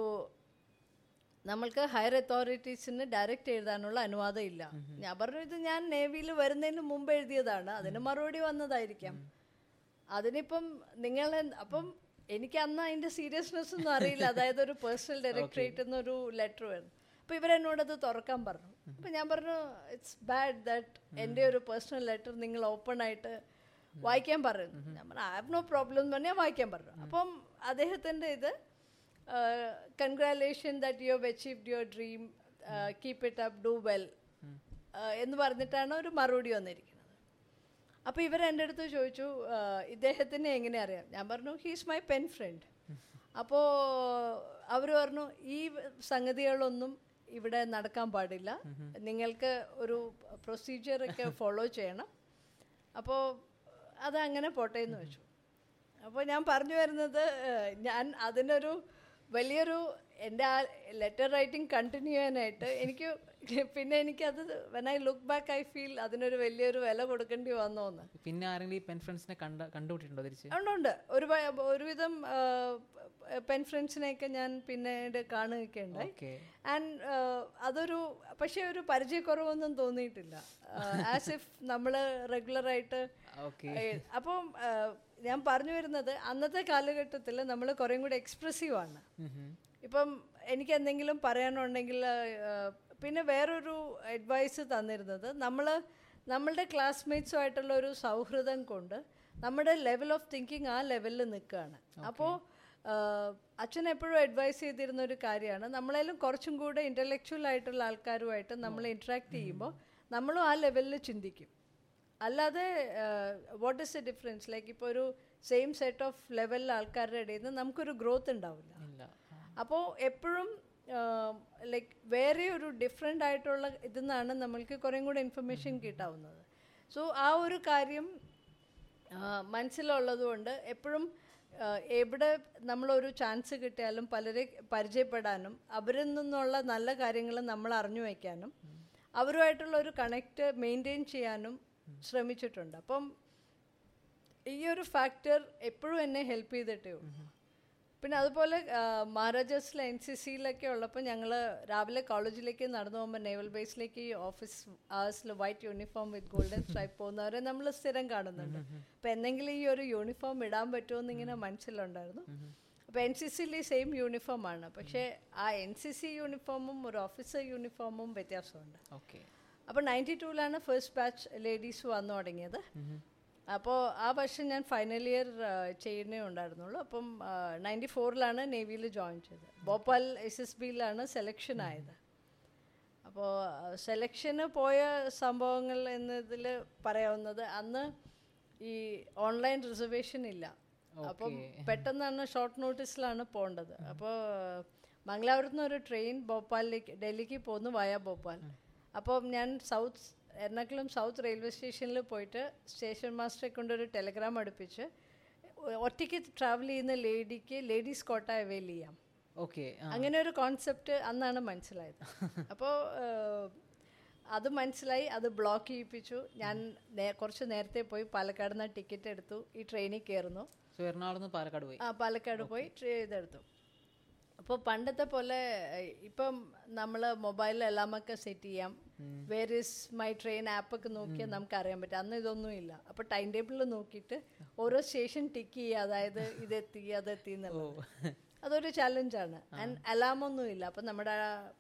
nammalku higher authorities ne direct ezhudananulla anuvadam illa. Njan parnu idu njan navy il varunadinu munpu ezhudiyadana, adinu maruvadi vannadayirikkam, adinippum ningale appum എനിക്ക് അന്ന് അതിൻ്റെ seriousness ഒന്നും അറിയില്ല. അതായത് ഒരു personal directorate എന്നൊരു letter വരുന്നു. അപ്പോൾ ഇവരെന്നോടത് തുറക്കാൻ പറഞ്ഞു. അപ്പം ഞാൻ പറഞ്ഞു, ഇറ്റ്സ് ബാഡ് ദാറ്റ് എൻ്റെ ഒരു പേഴ്സണൽ ലെറ്റർ നിങ്ങൾ ഓപ്പൺ ആയിട്ട് വായിക്കാൻ പറയുന്നു. ഞാൻ പറഞ്ഞു, ഐ ഹാവ് നോ പ്രോബ്ലം എന്ന് പറഞ്ഞാൽ വായിക്കാൻ പറഞ്ഞു. അപ്പം അദ്ദേഹത്തിൻ്റെ ഇത്, congratulation that you have achieved your dream, keep it up, do well എന്ന് പറഞ്ഞിട്ടാണ് ഒരു മറുപടി വന്നിരിക്കുന്നത്. അപ്പോൾ ഇവരെൻ്റെ അടുത്ത് ചോദിച്ചു, ഇദ്ദേഹത്തിനെ എങ്ങനെ അറിയാം? ഞാൻ പറഞ്ഞു, ഹീസ് മൈ പെൻ ഫ്രണ്ട്. അപ്പോൾ അവർ പറഞ്ഞു, ഈ സംഗതികളൊന്നും ഇവിടെ നടക്കാൻ പാടില്ല, നിങ്ങൾക്ക് ഒരു പ്രൊസീജിയറൊക്കെ ഫോളോ ചെയ്യണം. അപ്പോൾ അതങ്ങനെ പോട്ടെ എന്ന് വെച്ചു. അപ്പോൾ ഞാൻ പറഞ്ഞു വരുന്നത്, ഞാൻ അതിനൊരു വലിയൊരു എൻ്റെ ആ ലെറ്റർ റൈറ്റിംഗ് കണ്ടിന്യൂ ചെയ്യാനായിട്ട് എനിക്ക് പിന്നെ എനിക്കത് when I look back I feel അതിനൊരു വലിയൊരു വില കൊടുക്കേണ്ടി വന്നോന്ന്. പിന്നെ ആരെങ്കിലും പെൻ ഫ്രണ്ട്സിനെ കണ്ട കണ്ടുപിടിച്ചിട്ടുണ്ടോ തിരിച്ച്? ഉണ്ട്. ഒരു ഒരുവിധം പെൻ ഫ്രണ്ട്സിനെയൊക്കെ ഞാൻ പിന്നീട് കാണുകയൊക്കെ ഉണ്ടായി. ആൻഡ് അതൊരു പക്ഷേ ഒരു പരിചയക്കുറവൊന്നും തോന്നിയിട്ടില്ല, ആസ് ഇഫ് നമ്മൾ റെഗുലറായിട്ട്. അപ്പം ഞാൻ പറഞ്ഞു വരുന്നത് അന്നത്തെ കാലഘട്ടത്തിൽ നമ്മൾ കുറേയും കൂടി എക്സ്പ്രസീവാണ്. ഇപ്പം എനിക്ക് എന്തെങ്കിലും പറയാനുണ്ടെങ്കിൽ പിന്നെ വേറൊരു അഡ്വൈസ് തന്നിരുന്നത്, നമ്മൾ നമ്മളുടെ ക്ലാസ്മേറ്റ്സുമായിട്ടുള്ള ഒരു സൗഹൃദം കൊണ്ട് നമ്മുടെ ലെവൽ ഓഫ് തിങ്കിങ് ആ ലെവലിൽ നിൽക്കുകയാണ്. അപ്പോൾ അച്ഛൻ എപ്പോഴും അഡ്വൈസ് ചെയ്തിരുന്ന ഒരു കാര്യമാണ്, നമ്മളെല്ലാം കുറച്ചും കൂടെ ഇൻ്റലക്ച്വൽ ആയിട്ടുള്ള ആൾക്കാരുമായിട്ട് നമ്മൾ ഇൻട്രാക്ട് ചെയ്യുമ്പോൾ നമ്മളും ആ ലെവലിൽ ചിന്തിക്കും. അല്ലാതെ what is the difference, like ഇപ്പോൾ ഒരു സെയിം സെറ്റ് ഓഫ് ലെവലിൽ ആൾക്കാരുടെ ഇടയിൽ നിന്ന് നമുക്കൊരു ഗ്രോത്ത് ഉണ്ടാവില്ല. അപ്പോൾ എപ്പോഴും ലൈക്ക് വേറെ ഒരു ഡിഫറെൻ്റ് ആയിട്ടുള്ള ഇതിൽ നിന്നാണ് നമ്മൾക്ക് കുറേ കൂടെ ഇൻഫർമേഷൻ കിട്ടാവുന്നത്. സോ ആ ഒരു കാര്യം മനസ്സിലുള്ളത് കൊണ്ട് എപ്പോഴും എവിടെ നമ്മളൊരു ചാൻസ് കിട്ടിയാലും പലരെ പരിചയപ്പെടാനും അവരിൽ നിന്നുള്ള നല്ല കാര്യങ്ങൾ നമ്മൾ അറിഞ്ഞു വയ്ക്കാനും അവരുമായിട്ടുള്ള ഒരു കണക്റ്റ് മെയിൻറ്റെയിൻ ചെയ്യാനും ശ്രമിച്ചിട്ടുണ്ട്. അപ്പം ഈ ഒരു ഫാക്ടർ എപ്പോഴും എന്നെ ഹെൽപ്പ് ചെയ്തിട്ടേ ഉള്ളൂ. പിന്നെ അതുപോലെ മഹാരാജാസിലെ എൻ സി സിയിലൊക്കെ ഉള്ളപ്പോൾ ഞങ്ങൾ രാവിലെ കോളേജിലേക്ക് നടന്നു പോകുമ്പോൾ നേവൽ ബേസിലേക്ക് ഈ ഓഫീസ് ആവേഴ്സിൽ white uniform with golden stripe പോകുന്നവരെ നമ്മൾ സ്ഥിരം കാണുന്നുണ്ട്. അപ്പോൾ എന്തെങ്കിലും ഈ ഒരു യൂണിഫോം ഇടാൻ പറ്റുമെന്ന് ഇങ്ങനെ മനസ്സിലുണ്ടായിരുന്നു. അപ്പോൾ എൻ സി സിയിൽ ഈ സെയിം യൂണിഫോമാണ്, പക്ഷേ ആ എൻ സി സി യൂണിഫോമും ഒരു ഓഫീസർ യൂണിഫോമും വ്യത്യാസമുണ്ട്. ഓക്കെ. അപ്പോൾ നയൻറ്റി ടൂവിലാണ് ഫസ്റ്റ് ബാച്ച് ലേഡീസ് വന്നു തുടങ്ങിയത്. അപ്പോൾ ആ വർഷം ഞാൻ ഫൈനൽ ഇയർ ചെയ്യുന്നേ ഉണ്ടായിരുന്നുള്ളൂ. അപ്പം നയൻറ്റി ഫോറിലാണ് നേവിയിൽ ജോയിൻ ചെയ്തത്. ഭോപ്പാൽ എസ് എസ് ബിയിലാണ് സെലക്ഷൻ ആയത്. അപ്പോൾ സെലക്ഷന് പോയ സംഭവങ്ങൾ എന്നതിൽ പറയാവുന്നത്, അന്ന് ഈ ഓൺലൈൻ റിസർവേഷൻ ഇല്ല. അപ്പം പെട്ടെന്നാണ്, ഷോർട്ട് നോട്ടീസിലാണ് പോകേണ്ടത്. അപ്പോൾ മംഗലാപുരത്ത് നിന്ന് ഒരു ട്രെയിൻ ഭോപ്പാലിലേക്ക് ഡൽഹിക്ക് പോന്നു വയ ഭോപ്പാൽ. അപ്പം ഞാൻ സൗത്ത് എറണാകുളം സൗത്ത് റെയിൽവേ സ്റ്റേഷനിൽ പോയിട്ട് സ്റ്റേഷൻ മാസ്റ്ററെ കൊണ്ടൊരു ടെലഗ്രാം അടുപ്പിച്ച് ഒറ്റയ്ക്ക് ട്രാവൽ ചെയ്യുന്ന ലേഡിക്ക് ലേഡീസ് കോട്ട അവൈൽ ചെയ്യാം. ഓക്കെ. അങ്ങനെ ഒരു കോൺസെപ്റ്റ് അന്നാണ് മനസ്സിലായത്. അപ്പോൾ അത് മനസ്സിലായി, അത് ബ്ലോക്ക് ചെയ്യിപ്പിച്ചു. ഞാൻ കുറച്ച് നേരത്തെ പോയി പാലക്കാട് നിന്ന് ടിക്കറ്റ് എടുത്തു, ഈ ട്രെയിനിൽ കയറുന്നു. എറണാകുളം പാലക്കാട് പോയി ആ പാലക്കാട് പോയി ഇതെടുത്തു. അപ്പോൾ പണ്ടത്തെ പോലെ ഇപ്പം നമ്മൾ മൊബൈലിൽ എല്ലാമൊക്കെ സെറ്റ് ചെയ്യാം, വേർ ഈസ് മൈ ട്രെയിൻ ആപ്പൊക്കെ നോക്കിയാൽ നമുക്ക് അറിയാൻ പറ്റും. അന്ന് ഇതൊന്നും ഇല്ല. അപ്പോൾ ടൈം ടേബിളിൽ നോക്കിയിട്ട് ഓരോ സ്റ്റേഷൻ ടിക്ക് ചെയ്യുക, അതായത് ഇതെത്തി അതെത്തി എന്നുള്ളത് അതൊരു ചലഞ്ചാണ്. ആൻഡ് അലാമൊന്നും ഇല്ല. അപ്പം നമ്മുടെ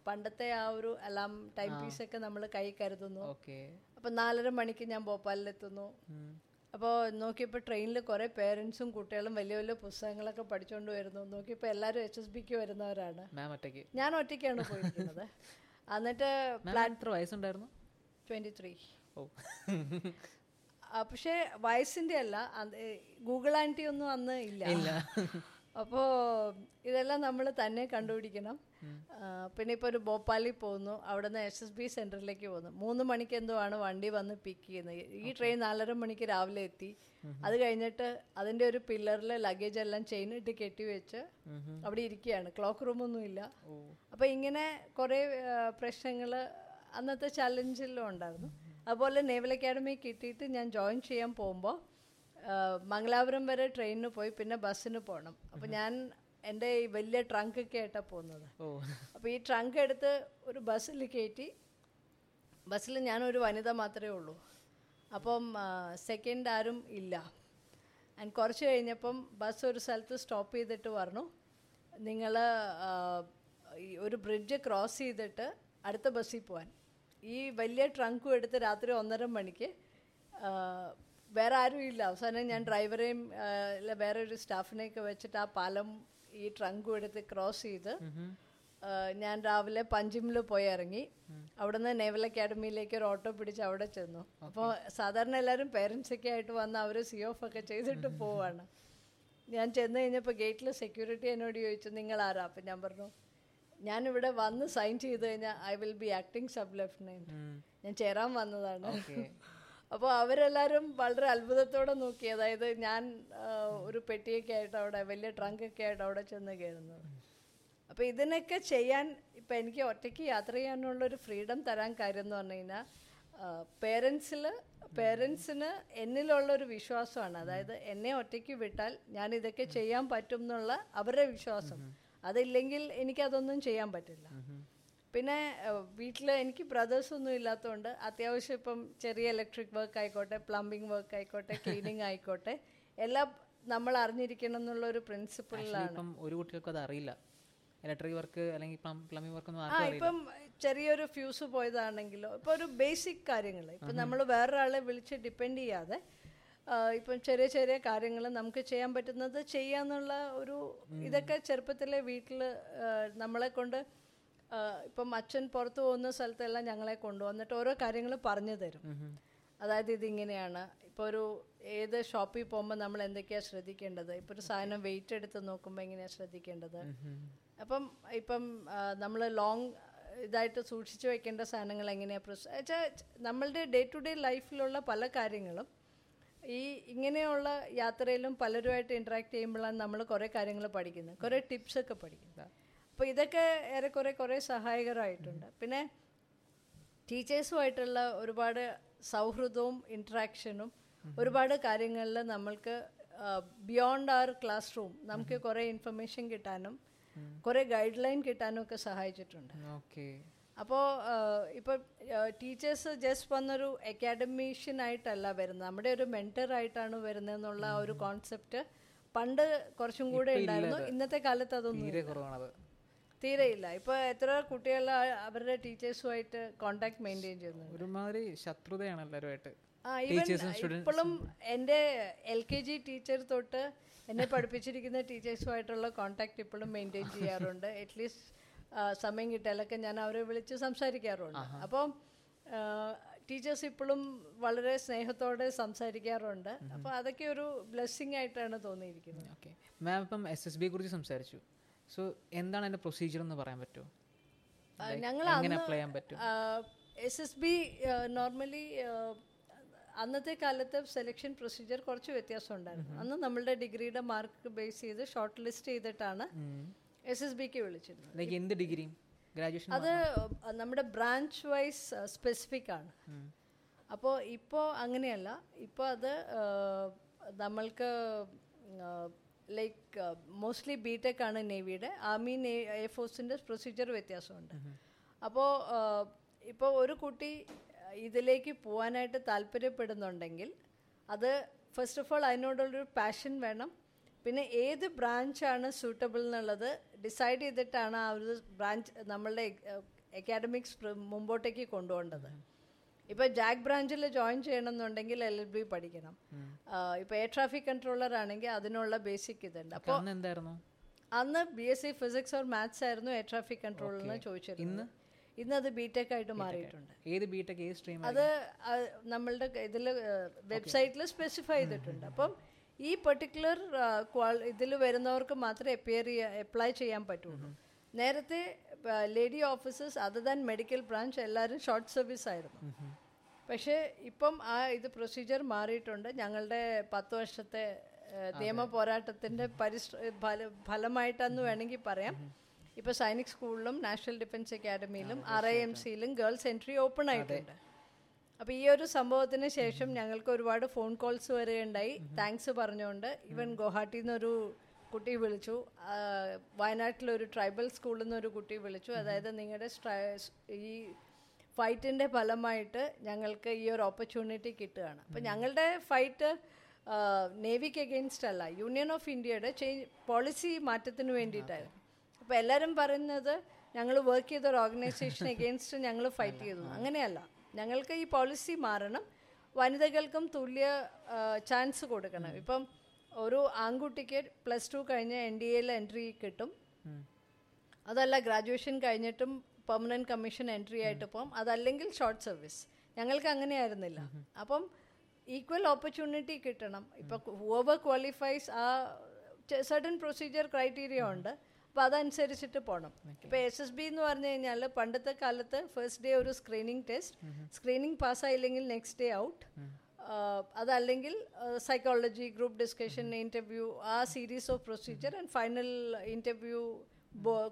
പണ്ടത്തെ ആ ഒരു അലാം ടൈം പീസൊക്കെ നമ്മൾ കൈ കരുതുന്നു. അപ്പം നാലര മണിക്ക് ഞാൻ ഭോപ്പാലിലെത്തുന്നു. അപ്പോൾ നോക്കിയപ്പോൾ ട്രെയിനിൽ കുറേ പേരൻസും കുട്ടികളും വലിയ വലിയ പുസ്തകങ്ങളൊക്കെ പഠിച്ചുകൊണ്ട് വരുന്നു. നോക്കിയപ്പോൾ എല്ലാവരും എച്ച് എസ് ബിക്ക് വരുന്നവരാണ്. ഞാൻ ഒറ്റയ്ക്കാണ് പോയിരിക്കുന്നത്. എന്നിട്ട് വയസ്സുണ്ടായിരുന്നു ട്വൻറ്റി ത്രീ. പക്ഷേ വയസ്സിൻ്റെ അല്ല, ഗൂഗിൾ ആൻറ്റി ഒന്നും അന്ന് ഇല്ല. അപ്പോൾ ഇതെല്ലാം നമ്മൾ തന്നെ കണ്ടുപിടിക്കണം. പിന്നെ ഇപ്പോൾ ഒരു ഭോപ്പാലിൽ പോകുന്നു, അവിടെ നിന്ന് എസ് എസ് ബി സെൻറ്ററിലേക്ക് പോകുന്നു. മൂന്ന് മണിക്ക് എന്തോ ആണ് വണ്ടി വന്ന് പിക്ക് ചെയ്യുന്നത്. ഈ ട്രെയിൻ നാലര മണിക്ക് രാവിലെ എത്തി. അത് കഴിഞ്ഞിട്ട് അതിൻ്റെ ഒരു പില്ലറിൽ ലഗേജ് എല്ലാം ചെയിനിട്ട് കെട്ടിവെച്ച് അവിടെ ഇരിക്കുകയാണ്. ക്ലോക്ക് റൂമൊന്നും ഇല്ല. അപ്പോൾ ഇങ്ങനെ കുറേ പ്രശ്നങ്ങൾ അന്നത്തെ ചലഞ്ചിലും ഉണ്ടായിരുന്നു. അതുപോലെ നേവൽ അക്കാഡമി കിട്ടിയിട്ട് ഞാൻ ജോയിൻ ചെയ്യാൻ പോകുമ്പോൾ മംഗലാപുരം വരെ ട്രെയിനിന് പോയി പിന്നെ ബസ്സിന് പോകണം. അപ്പം ഞാൻ എൻ്റെ ഈ വലിയ ട്രങ്കൊക്കെ ആയിട്ടാണ് പോകുന്നത്. അപ്പോൾ ഈ ട്രങ്ക് എടുത്ത് ഒരു ബസ്സിൽ കയറ്റി. ബസ്സിൽ ഞാനൊരു വനിത മാത്രമേ ഉള്ളൂ. അപ്പം സെക്കൻഡ് ആരും ഇല്ല. ആൻഡ് കുറച്ച് കഴിഞ്ഞപ്പം ബസ് ഒരു സ്ഥലത്ത് സ്റ്റോപ്പ് ചെയ്തിട്ട് പറഞ്ഞു, നിങ്ങൾ ഒരു ബ്രിഡ്ജ് ക്രോസ് ചെയ്തിട്ട് അടുത്ത ബസ്സിൽ പോകാൻ. ഈ വലിയ ട്രങ്കും എടുത്ത് രാത്രി ഒന്നര മണിക്ക് വേറെ ആരും ഇല്ല. അവസാനം ഞാൻ ഡ്രൈവറേയും അല്ല വേറെ ഒരു സ്റ്റാഫിനെയൊക്കെ വെച്ചിട്ട് ആ പാലം ഈ ട്രങ്കും എടുത്ത് ക്രോസ് ചെയ്ത് ഞാൻ രാവിലെ പഞ്ചിമിൽ പോയി ഇറങ്ങി. അവിടെ നിന്ന് നേവൽ അക്കാഡമിയിലേക്ക് ഒരു ഓട്ടോ പിടിച്ച് അവിടെ ചെന്നു. അപ്പോൾ സാധാരണ എല്ലാവരും പേരൻസൊക്കെ ആയിട്ട് വന്ന് അവർ സി ഓഫ് ഒക്കെ ചെയ്തിട്ട് പോവാണ്. ഞാൻ ചെന്ന് കഴിഞ്ഞപ്പോൾ ഗേറ്റിൽ സെക്യൂരിറ്റി എന്നോട് ചോദിച്ചു, നിങ്ങൾ ആരാ? അപ്പം ഞാൻ പറഞ്ഞു, ഞാനിവിടെ വന്ന് സൈൻ ചെയ്ത് കഴിഞ്ഞാൽ I will be acting sub lieutenant, ഞാൻ ചേരാൻ വന്നതാണ്. അപ്പോൾ അവരെല്ലാവരും വളരെ അത്ഭുതത്തോടെ നോക്കി. അതായത് ഞാൻ ഒരു പെട്ടിയൊക്കെ ആയിട്ട് അവിടെ വലിയ ട്രങ്കൊക്കെ ആയിട്ട് അവിടെ ചെന്ന് കയറുന്നത്. അപ്പോൾ ഇതിനൊക്കെ ചെയ്യാൻ ഇപ്പം എനിക്ക് ഒറ്റയ്ക്ക് യാത്ര ചെയ്യാനുള്ളൊരു ഫ്രീഡം തരാൻ കാര്യം എന്ന് പറഞ്ഞു കഴിഞ്ഞാൽ പേരൻസിൽ പേരൻസിന് എന്നിലുള്ളൊരു വിശ്വാസമാണ്. അതായത് എന്നെ ഒറ്റയ്ക്ക് വിട്ടാൽ ഞാൻ ഇതൊക്കെ ചെയ്യാൻ പറ്റും എന്നുള്ള അവരുടെ വിശ്വാസം. അതില്ലെങ്കിൽ എനിക്കതൊന്നും ചെയ്യാൻ പറ്റില്ല. പിന്നെ വീട്ടിൽ എനിക്ക് ബ്രദേഴ്സൊന്നും ഇല്ലാത്തതുകൊണ്ട് അത്യാവശ്യം ഇപ്പം ചെറിയ ഇലക്ട്രിക് വർക്ക് ആയിക്കോട്ടെ, പ്ലംബിംഗ് വർക്ക് ആയിക്കോട്ടെ, ക്ലീനിങ് ആയിക്കോട്ടെ, എല്ലാം നമ്മൾ അറിഞ്ഞിരിക്കണം എന്നുള്ളൊരു പ്രിൻസിപ്പിളിലാണ്. ഇപ്പം ഒരു കുട്ടികൾക്കും അത് അറിയില്ല. ഇലക്ട്രിക് വർക്ക് അല്ലെങ്കിൽ പ്ലംബിംഗ് വർക്ക് ഒന്നും അറിയില്ല. ഇപ്പം ചെറിയൊരു ഫ്യൂസ് പോയതാണെങ്കിലോ, ഇപ്പോൾ ഒരു ബേസിക് കാര്യങ്ങൾ ഇപ്പം നമ്മൾ വേറൊരാളെ വിളിച്ച് ഡിപ്പെൻഡ് ചെയ്യാതെ ഇപ്പം ചെറിയ ചെറിയ കാര്യങ്ങൾ നമുക്ക് ചെയ്യാൻ പറ്റുന്നത് ചെയ്യാന്നുള്ള ഒരു ഇതൊക്കെ ചെറുപ്പത്തിലെ വീട്ടിൽ നമ്മളെ കൊണ്ട് ഇപ്പം അച്ഛൻ പുറത്തു പോകുന്ന സ്ഥലത്തെല്ലാം ഞങ്ങളെ കൊണ്ടുവന്നിട്ട് ഓരോ കാര്യങ്ങൾ പറഞ്ഞു തരും. അതായത് ഇതിങ്ങനെയാണ്, ഇപ്പോൾ ഒരു ഏത് ഷോപ്പിൽ പോകുമ്പോൾ നമ്മൾ എന്തൊക്കെയാണ് ശ്രദ്ധിക്കേണ്ടത്, ഇപ്പോൾ ഒരു സാധനം വെയിറ്റ് എടുത്ത് നോക്കുമ്പോൾ എങ്ങനെയാണ് ശ്രദ്ധിക്കേണ്ടത്, അപ്പം ഇപ്പം നമ്മൾ ലോങ് ഇതായിട്ട് സൂക്ഷിച്ചു വയ്ക്കേണ്ട സാധനങ്ങൾ എങ്ങനെയാണ് വെച്ചാൽ നമ്മളുടെ ഡേ ടു ഡേ ലൈഫിലുള്ള പല കാര്യങ്ങളും ഈ ഇങ്ങനെയുള്ള യാത്രയിലും പലരുമായിട്ട് ഇൻട്രാക്ട് ചെയ്യുമ്പോഴാണ് നമ്മൾ കുറേ കാര്യങ്ങൾ പഠിക്കുന്നത്, കുറേ ടിപ്സൊക്കെ പഠിക്കുന്നത്. അപ്പോൾ ഇതൊക്കെ ഏറെക്കുറെ കുറേ സഹായകരമായിട്ടുണ്ട്. പിന്നെ ടീച്ചേഴ്സുമായിട്ടുള്ള ഒരുപാട് സൗഹൃദവും ഇൻട്രാക്ഷനും ഒരുപാട് കാര്യങ്ങളിൽ നമ്മൾക്ക് ബിയോണ്ട് അവർ ക്ലാസ് റൂം നമുക്ക് കുറേ ഇൻഫർമേഷൻ കിട്ടാനും കുറേ ഗൈഡ് ലൈൻ കിട്ടാനും ഒക്കെ സഹായിച്ചിട്ടുണ്ട്. ഓക്കെ. അപ്പോൾ ഇപ്പോൾ ടീച്ചേഴ്സ് ജസ്റ്റ് വന്നൊരു അക്കാഡമീഷ്യനായിട്ടല്ല വരുന്നത്, നമ്മുടെ ഒരു മെൻറ്ററായിട്ടാണ് വരുന്നതെന്നുള്ള ഒരു കോൺസെപ്റ്റ് പണ്ട് കുറച്ചും കൂടെ ഉണ്ടായിരുന്നു. ഇന്നത്തെ കാലത്ത് അതൊന്നും തീരെ ഇല്ല. ഇപ്പോൾ എത്ര കുട്ടികൾ അവരുടെ ടീച്ചേഴ്സുമായിട്ട് കോണ്ടാക്ട് മെയിൻറ്റെയിൻ ചെയ്യുന്നു. ഒരുമാതിരി ശത്രുതയാണ് എല്ലാവരുമായിട്ട്. ആ ഈവൻ ഇപ്പോഴും എൻ്റെ എൽ കെ ജി ടീച്ചർ തൊട്ട് എന്നെ പഠിപ്പിച്ചിരിക്കുന്ന ടീച്ചേഴ്സുമായിട്ടുള്ള കോണ്ടാക്ട് ഇപ്പോഴും മെയിൻറ്റെയിൻ ചെയ്യാറുണ്ട്. അറ്റ്ലീസ്റ്റ് സമയം കിട്ടിയാലൊക്കെ ഞാൻ അവരെ വിളിച്ച് സംസാരിക്കാറുണ്ട്. അപ്പോൾ ടീച്ചേഴ്സ് ഇപ്പോഴും വളരെ സ്നേഹത്തോടെ സംസാരിക്കാറുണ്ട്. അപ്പോൾ അതൊക്കെ ഒരു ബ്ലെസ്സിങ് ആയിട്ടാണ് തോന്നിയിരിക്കുന്നത്. ഓക്കെ മാം, ഇപ്പം എസ് എസ് ബിയെ കുറിച്ച് സംസാരിച്ചു. സോ എന്താണ് അതിൻ്റെ പ്രൊസീജിയർ എന്ന് പറയാൻ പറ്റുമോ? ഞങ്ങൾ എസ് എസ് ബി നോർമലി അന്നത്തെ കാലത്ത് സെലക്ഷൻ പ്രൊസീജിയർ കുറച്ച് വ്യത്യാസം ഉണ്ടായിരുന്നു. അന്ന് നമ്മളുടെ ഡിഗ്രിയുടെ മാർക്ക് ബേസ് ചെയ്ത് ഷോർട്ട് ലിസ്റ്റ് ചെയ്തിട്ടാണ് എസ് എസ് ബിക്ക് വിളിച്ചിരുന്നത്. എന്ത് ഡിഗ്രി, ഗ്രാജുവേഷൻ? അത് നമ്മുടെ ബ്രാഞ്ച് വൈസ് സ്പെസിഫിക് ആണ്. അപ്പോൾ ഇപ്പോൾ അങ്ങനെയല്ല. ഇപ്പോൾ അത് നമ്മൾക്ക് ലൈക്ക് മോസ്റ്റ്ലി ബി ടെക് ആണ് നേവിയുടെ. ആർമി എയർ ഫോഴ്സിൻ്റെ പ്രൊസീജിയർ വ്യത്യാസമുണ്ട്. അപ്പോൾ ഇപ്പോൾ ഒരു കുട്ടി ഇതിലേക്ക് പോകാനായിട്ട് താല്പര്യപ്പെടുന്നുണ്ടെങ്കിൽ അത് ഫസ്റ്റ് ഓഫ് ഓൾ അതിനോടുള്ളൊരു പാഷൻ വേണം. പിന്നെ ഏത് ബ്രാഞ്ചാണ് സൂട്ടബിൾ എന്നുള്ളത് ഡിസൈഡ് ചെയ്തിട്ടാണ് ആ ഒരു ബ്രാഞ്ച് നമ്മളുടെ അക്കാഡമിക്സ് മുമ്പോട്ടേക്ക് കൊണ്ടുപോകേണ്ടത്. ഇപ്പോൾ ജാക്ക് ബ്രാഞ്ചിൽ ജോയിൻ ചെയ്യണമെന്നുണ്ടെങ്കിൽ എൽ എൽ ബി പഠിക്കണം. ഇപ്പോൾ എയർ ട്രാഫിക് കൺട്രോളർ ആണെങ്കിൽ അതിനുള്ള ബേസിക് ഇതുണ്ട്. അപ്പോൾ എന്തായിരുന്നു അന്ന് B S C physics or maths ആയിരുന്നു എയർ ട്രാഫിക് കൺട്രോളറിന് ചോദിച്ചിരുന്നത്. ഇന്നത് ബി ടെക് ആയിട്ട് മാറിയിട്ടുണ്ട്. ഏത് ബി ടെക് ഏത് സ്ട്രീം അത് നമ്മളുടെ ഇതിൽ വെബ്സൈറ്റിൽ സ്പെസിഫൈ ചെയ്തിട്ടുണ്ട്. അപ്പം ഈ പെർട്ടിക്കുലർ ഇതിൽ വരുന്നവർക്ക് മാത്രമേ അപ്പിയർ ചെയ്യാൻ അപ്ലൈ ചെയ്യാൻ പറ്റുള്ളൂ. നേരത്തെ lady officers other than medical branch എല്ലാവരും ഷോർട്ട് സർവീസ് ആയിരുന്നു. പക്ഷേ ഇപ്പം ആ ഇത് പ്രൊസീജിയർ മാറിയിട്ടുണ്ട്. ഞങ്ങളുടെ പത്ത് വർഷത്തെ നിയമ പോരാട്ടത്തിൻ്റെ പരിശ്ര ഫലമായിട്ടെന്ന് വേണമെങ്കിൽ പറയാം. ഇപ്പോൾ സൈനിക് സ്കൂളിലും നാഷണൽ ഡിഫൻസ് അക്കാഡമിയിലും ആർ ഐ എം സിയിലും ഗേൾസ് എൻട്രി ഓപ്പൺ ആയിട്ടുണ്ട്. അപ്പോൾ ഈ ഒരു സംഭവത്തിന് ശേഷം ഞങ്ങൾക്ക് ഒരുപാട് ഫോൺ കോൾസ് വരികയുണ്ടായി താങ്ക്സ് പറഞ്ഞുകൊണ്ട്. ഈവൻ ഗുവാഹട്ടിയിൽ നിന്നൊരു കുട്ടി വിളിച്ചു, വയനാട്ടിലൊരു ട്രൈബൽ സ്കൂളിൽ നിന്നൊരു കുട്ടി വിളിച്ചു. അതായത് നിങ്ങളുടെ ഈ ഫൈറ്റിൻ്റെ ഫലമായിട്ട് ഞങ്ങൾക്ക് ഈ ഒരു ഓപ്പർച്യൂണിറ്റി കിട്ടുകയാണ്. അപ്പോൾ ഞങ്ങളുടെ ഫൈറ്റ് നേവിക്ക് എഗെയിൻസ്റ്റ് അല്ല, യൂണിയൻ ഓഫ് ഇന്ത്യയുടെ ചേഞ്ച് പോളിസി മാറ്റത്തിന് വേണ്ടിയിട്ടായിരുന്നു. അപ്പോൾ എല്ലാവരും പറയുന്നത് ഞങ്ങൾ വർക്ക് ചെയ്ത ഒരു ഓർഗനൈസേഷൻ എഗെയിൻസ്റ്റ് ഞങ്ങൾ ഫൈറ്റ് ചെയ്തു. അങ്ങനെയല്ല, ഞങ്ങൾക്ക് ഈ പോളിസി മാറണം. വനിതകൾക്കും തുല്യ ചാൻസ് കൊടുക്കണം. ഇപ്പം ഒരു ആൺകുട്ടിക്ക് പ്ലസ് ടു കഴിഞ്ഞ് എൻ ഡി എയിൽ എൻട്രി കിട്ടും. അതല്ല ഗ്രാജുവേഷൻ കഴിഞ്ഞിട്ടും പെർമനൻറ്റ് കമ്മീഷൻ എൻട്രി ആയിട്ട് പോകും. അതല്ലെങ്കിൽ ഷോർട്ട് സർവീസ്. ഞങ്ങൾക്ക് അങ്ങനെയായിരുന്നില്ല. അപ്പം ഈക്വൽ ഓപ്പർച്യൂണിറ്റി കിട്ടണം. ഇപ്പം ഓവർ ക്വാളിഫൈസ് ആ സർട്ടൻ പ്രൊസീജിയർ ക്രൈറ്റീരിയ ഉണ്ട്. അപ്പോൾ അതനുസരിച്ചിട്ട് പോകണം. ഇപ്പോൾ എസ് എസ് ബി എന്ന് പറഞ്ഞു കഴിഞ്ഞാൽ പണ്ടത്തെ കാലത്ത് ഫസ്റ്റ് ഡേ ഒരു സ്ക്രീനിങ് ടെസ്റ്റ്, സ്ക്രീനിങ് പാസ്സായില്ലെങ്കിൽ നെക്സ്റ്റ് ഡേ ഔട്ട്, അതല്ലെങ്കിൽ സൈക്കോളജി, ഗ്രൂപ്പ് ഡിസ്കഷൻ, ഇൻ്റർവ്യൂ, ആ series of procedure and final interview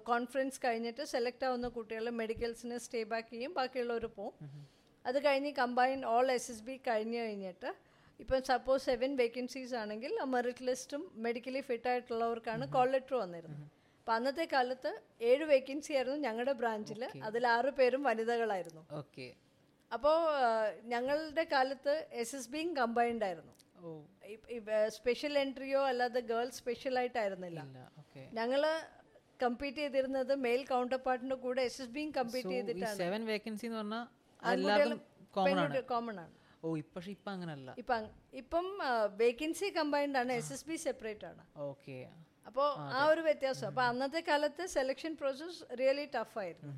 conference കഴിഞ്ഞിട്ട് സെലക്ട് ആവുന്ന കുട്ടികൾ മെഡിക്കൽസിന് സ്റ്റേ ബാക്ക് ചെയ്യും, ബാക്കിയുള്ളവർ പോവും. അത് കഴിഞ്ഞ് combine all S S B കഴിഞ്ഞ് കഴിഞ്ഞിട്ട് ഇപ്പം സപ്പോസ് സെവൻ വേക്കൻസീസ് ആണെങ്കിൽ മെറിറ്റ് ലിസ്റ്റും മെഡിക്കലി ഫിറ്റായിട്ടുള്ളവർക്കാണ് കോൾ ലെറ്റർ വന്നിരുന്നത്. അപ്പം അന്നത്തെ കാലത്ത് ഏഴ് വേക്കൻസി ആയിരുന്നു ഞങ്ങളുടെ ബ്രാഞ്ചിൽ, അതിൽ ആറ് പേരും വനിതകളായിരുന്നു. ഓക്കെ, അപ്പോൾ ഞങ്ങളുടെ കാലത്ത് എസ് എസ് ബിയും കമ്പൈൻഡ് ആയിരുന്നു, സ്പെഷ്യൽ എൻട്രിയോ അല്ലാതെ ഗേൾസ് സ്പെഷ്യലായിട്ടായിരുന്നില്ല. ഞങ്ങൾ കംപീറ്റ് ചെയ്തിരുന്നത് മെയിൽ കൗണ്ടർ പാർട്ടിന്റെ കൂടെ എസ് എസ് ബിയും കംപീറ്റ് ചെയ്തിട്ടാണ്, കോമൺ ആണ്. ഇപ്പം വേക്കൻസി കമ്പൈൻഡ് ആണ്, എസ് എസ് ബി സെപ്പറേറ്റ് ആണ്. അപ്പോൾ ആ ഒരു വ്യത്യാസം. അപ്പോൾ അന്നത്തെ കാലത്ത് സെലക്ഷൻ പ്രോസസ് റിയലി ടഫ് ആയിരുന്നു.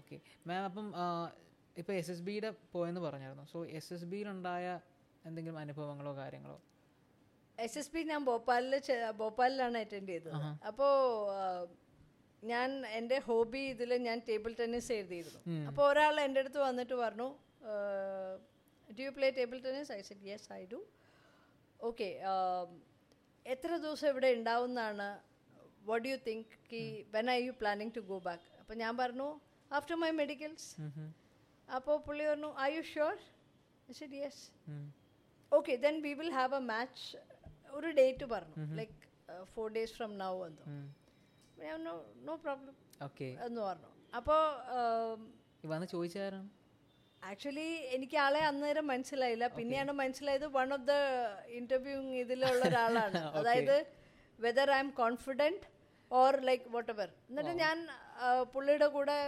ഓക്കെ മാം, അപ്പം ഇപ്പം എസ് എസ് ബിയുടെ പോയെന്ന് പറഞ്ഞായിരുന്നു. സോ എസ് എസ് ബിയിലുണ്ടായ എന്തെങ്കിലും അനുഭവങ്ങളോ കാര്യങ്ങളോ? എസ് എസ് ബി ഞാൻ ഭോപ്പാലിൽ ഭോപ്പാലിലാണ് അറ്റൻഡ് ചെയ്തത്. അപ്പോൾ ഞാൻ എൻ്റെ ഹോബി ഇതിൽ ഞാൻ ടേബിൾ ടെന്നീസ് എഴുതിയിരുന്നു. അപ്പോൾ ഒരാൾ എൻ്റെ അടുത്ത് വന്നിട്ട് പറഞ്ഞു, do you play table tennis? I said yes I do. Okay, എത്ര ദിവസം ഇവിടെ ഉണ്ടാവുന്നതാണ്? വാട്ട് ഡു യു തിങ്ക് കി when are you planning to go back? അപ്പോൾ ഞാൻ പറഞ്ഞു ആഫ്റ്റർ മൈ മെഡിക്കൽസ്. അപ്പോൾ പുള്ളി പറഞ്ഞു, are you sure? I said yes. Okay then we will have a match. ഒരു ഡേറ്റ് പറഞ്ഞു, like four days from now എന്തോ. ഞാൻ നോ നോ പ്രോബ്ലം ഓക്കെ എന്ന് പറഞ്ഞു. അപ്പോൾ ചോദിച്ചായിരുന്നു, ആക്ച്വലി എനിക്ക് ആളെ അന്നേരം മനസ്സിലായില്ല, പിന്നെയാണ് മനസ്സിലായത് വൺ ഓഫ് ദ ഇന്റർവ്യൂ ഇതിലുള്ള ഒരാളാണ്. അതായത് whether I M confident or like whatever. എന്നിട്ട് ഞാൻ പുള്ളിയുടെ കൂടെ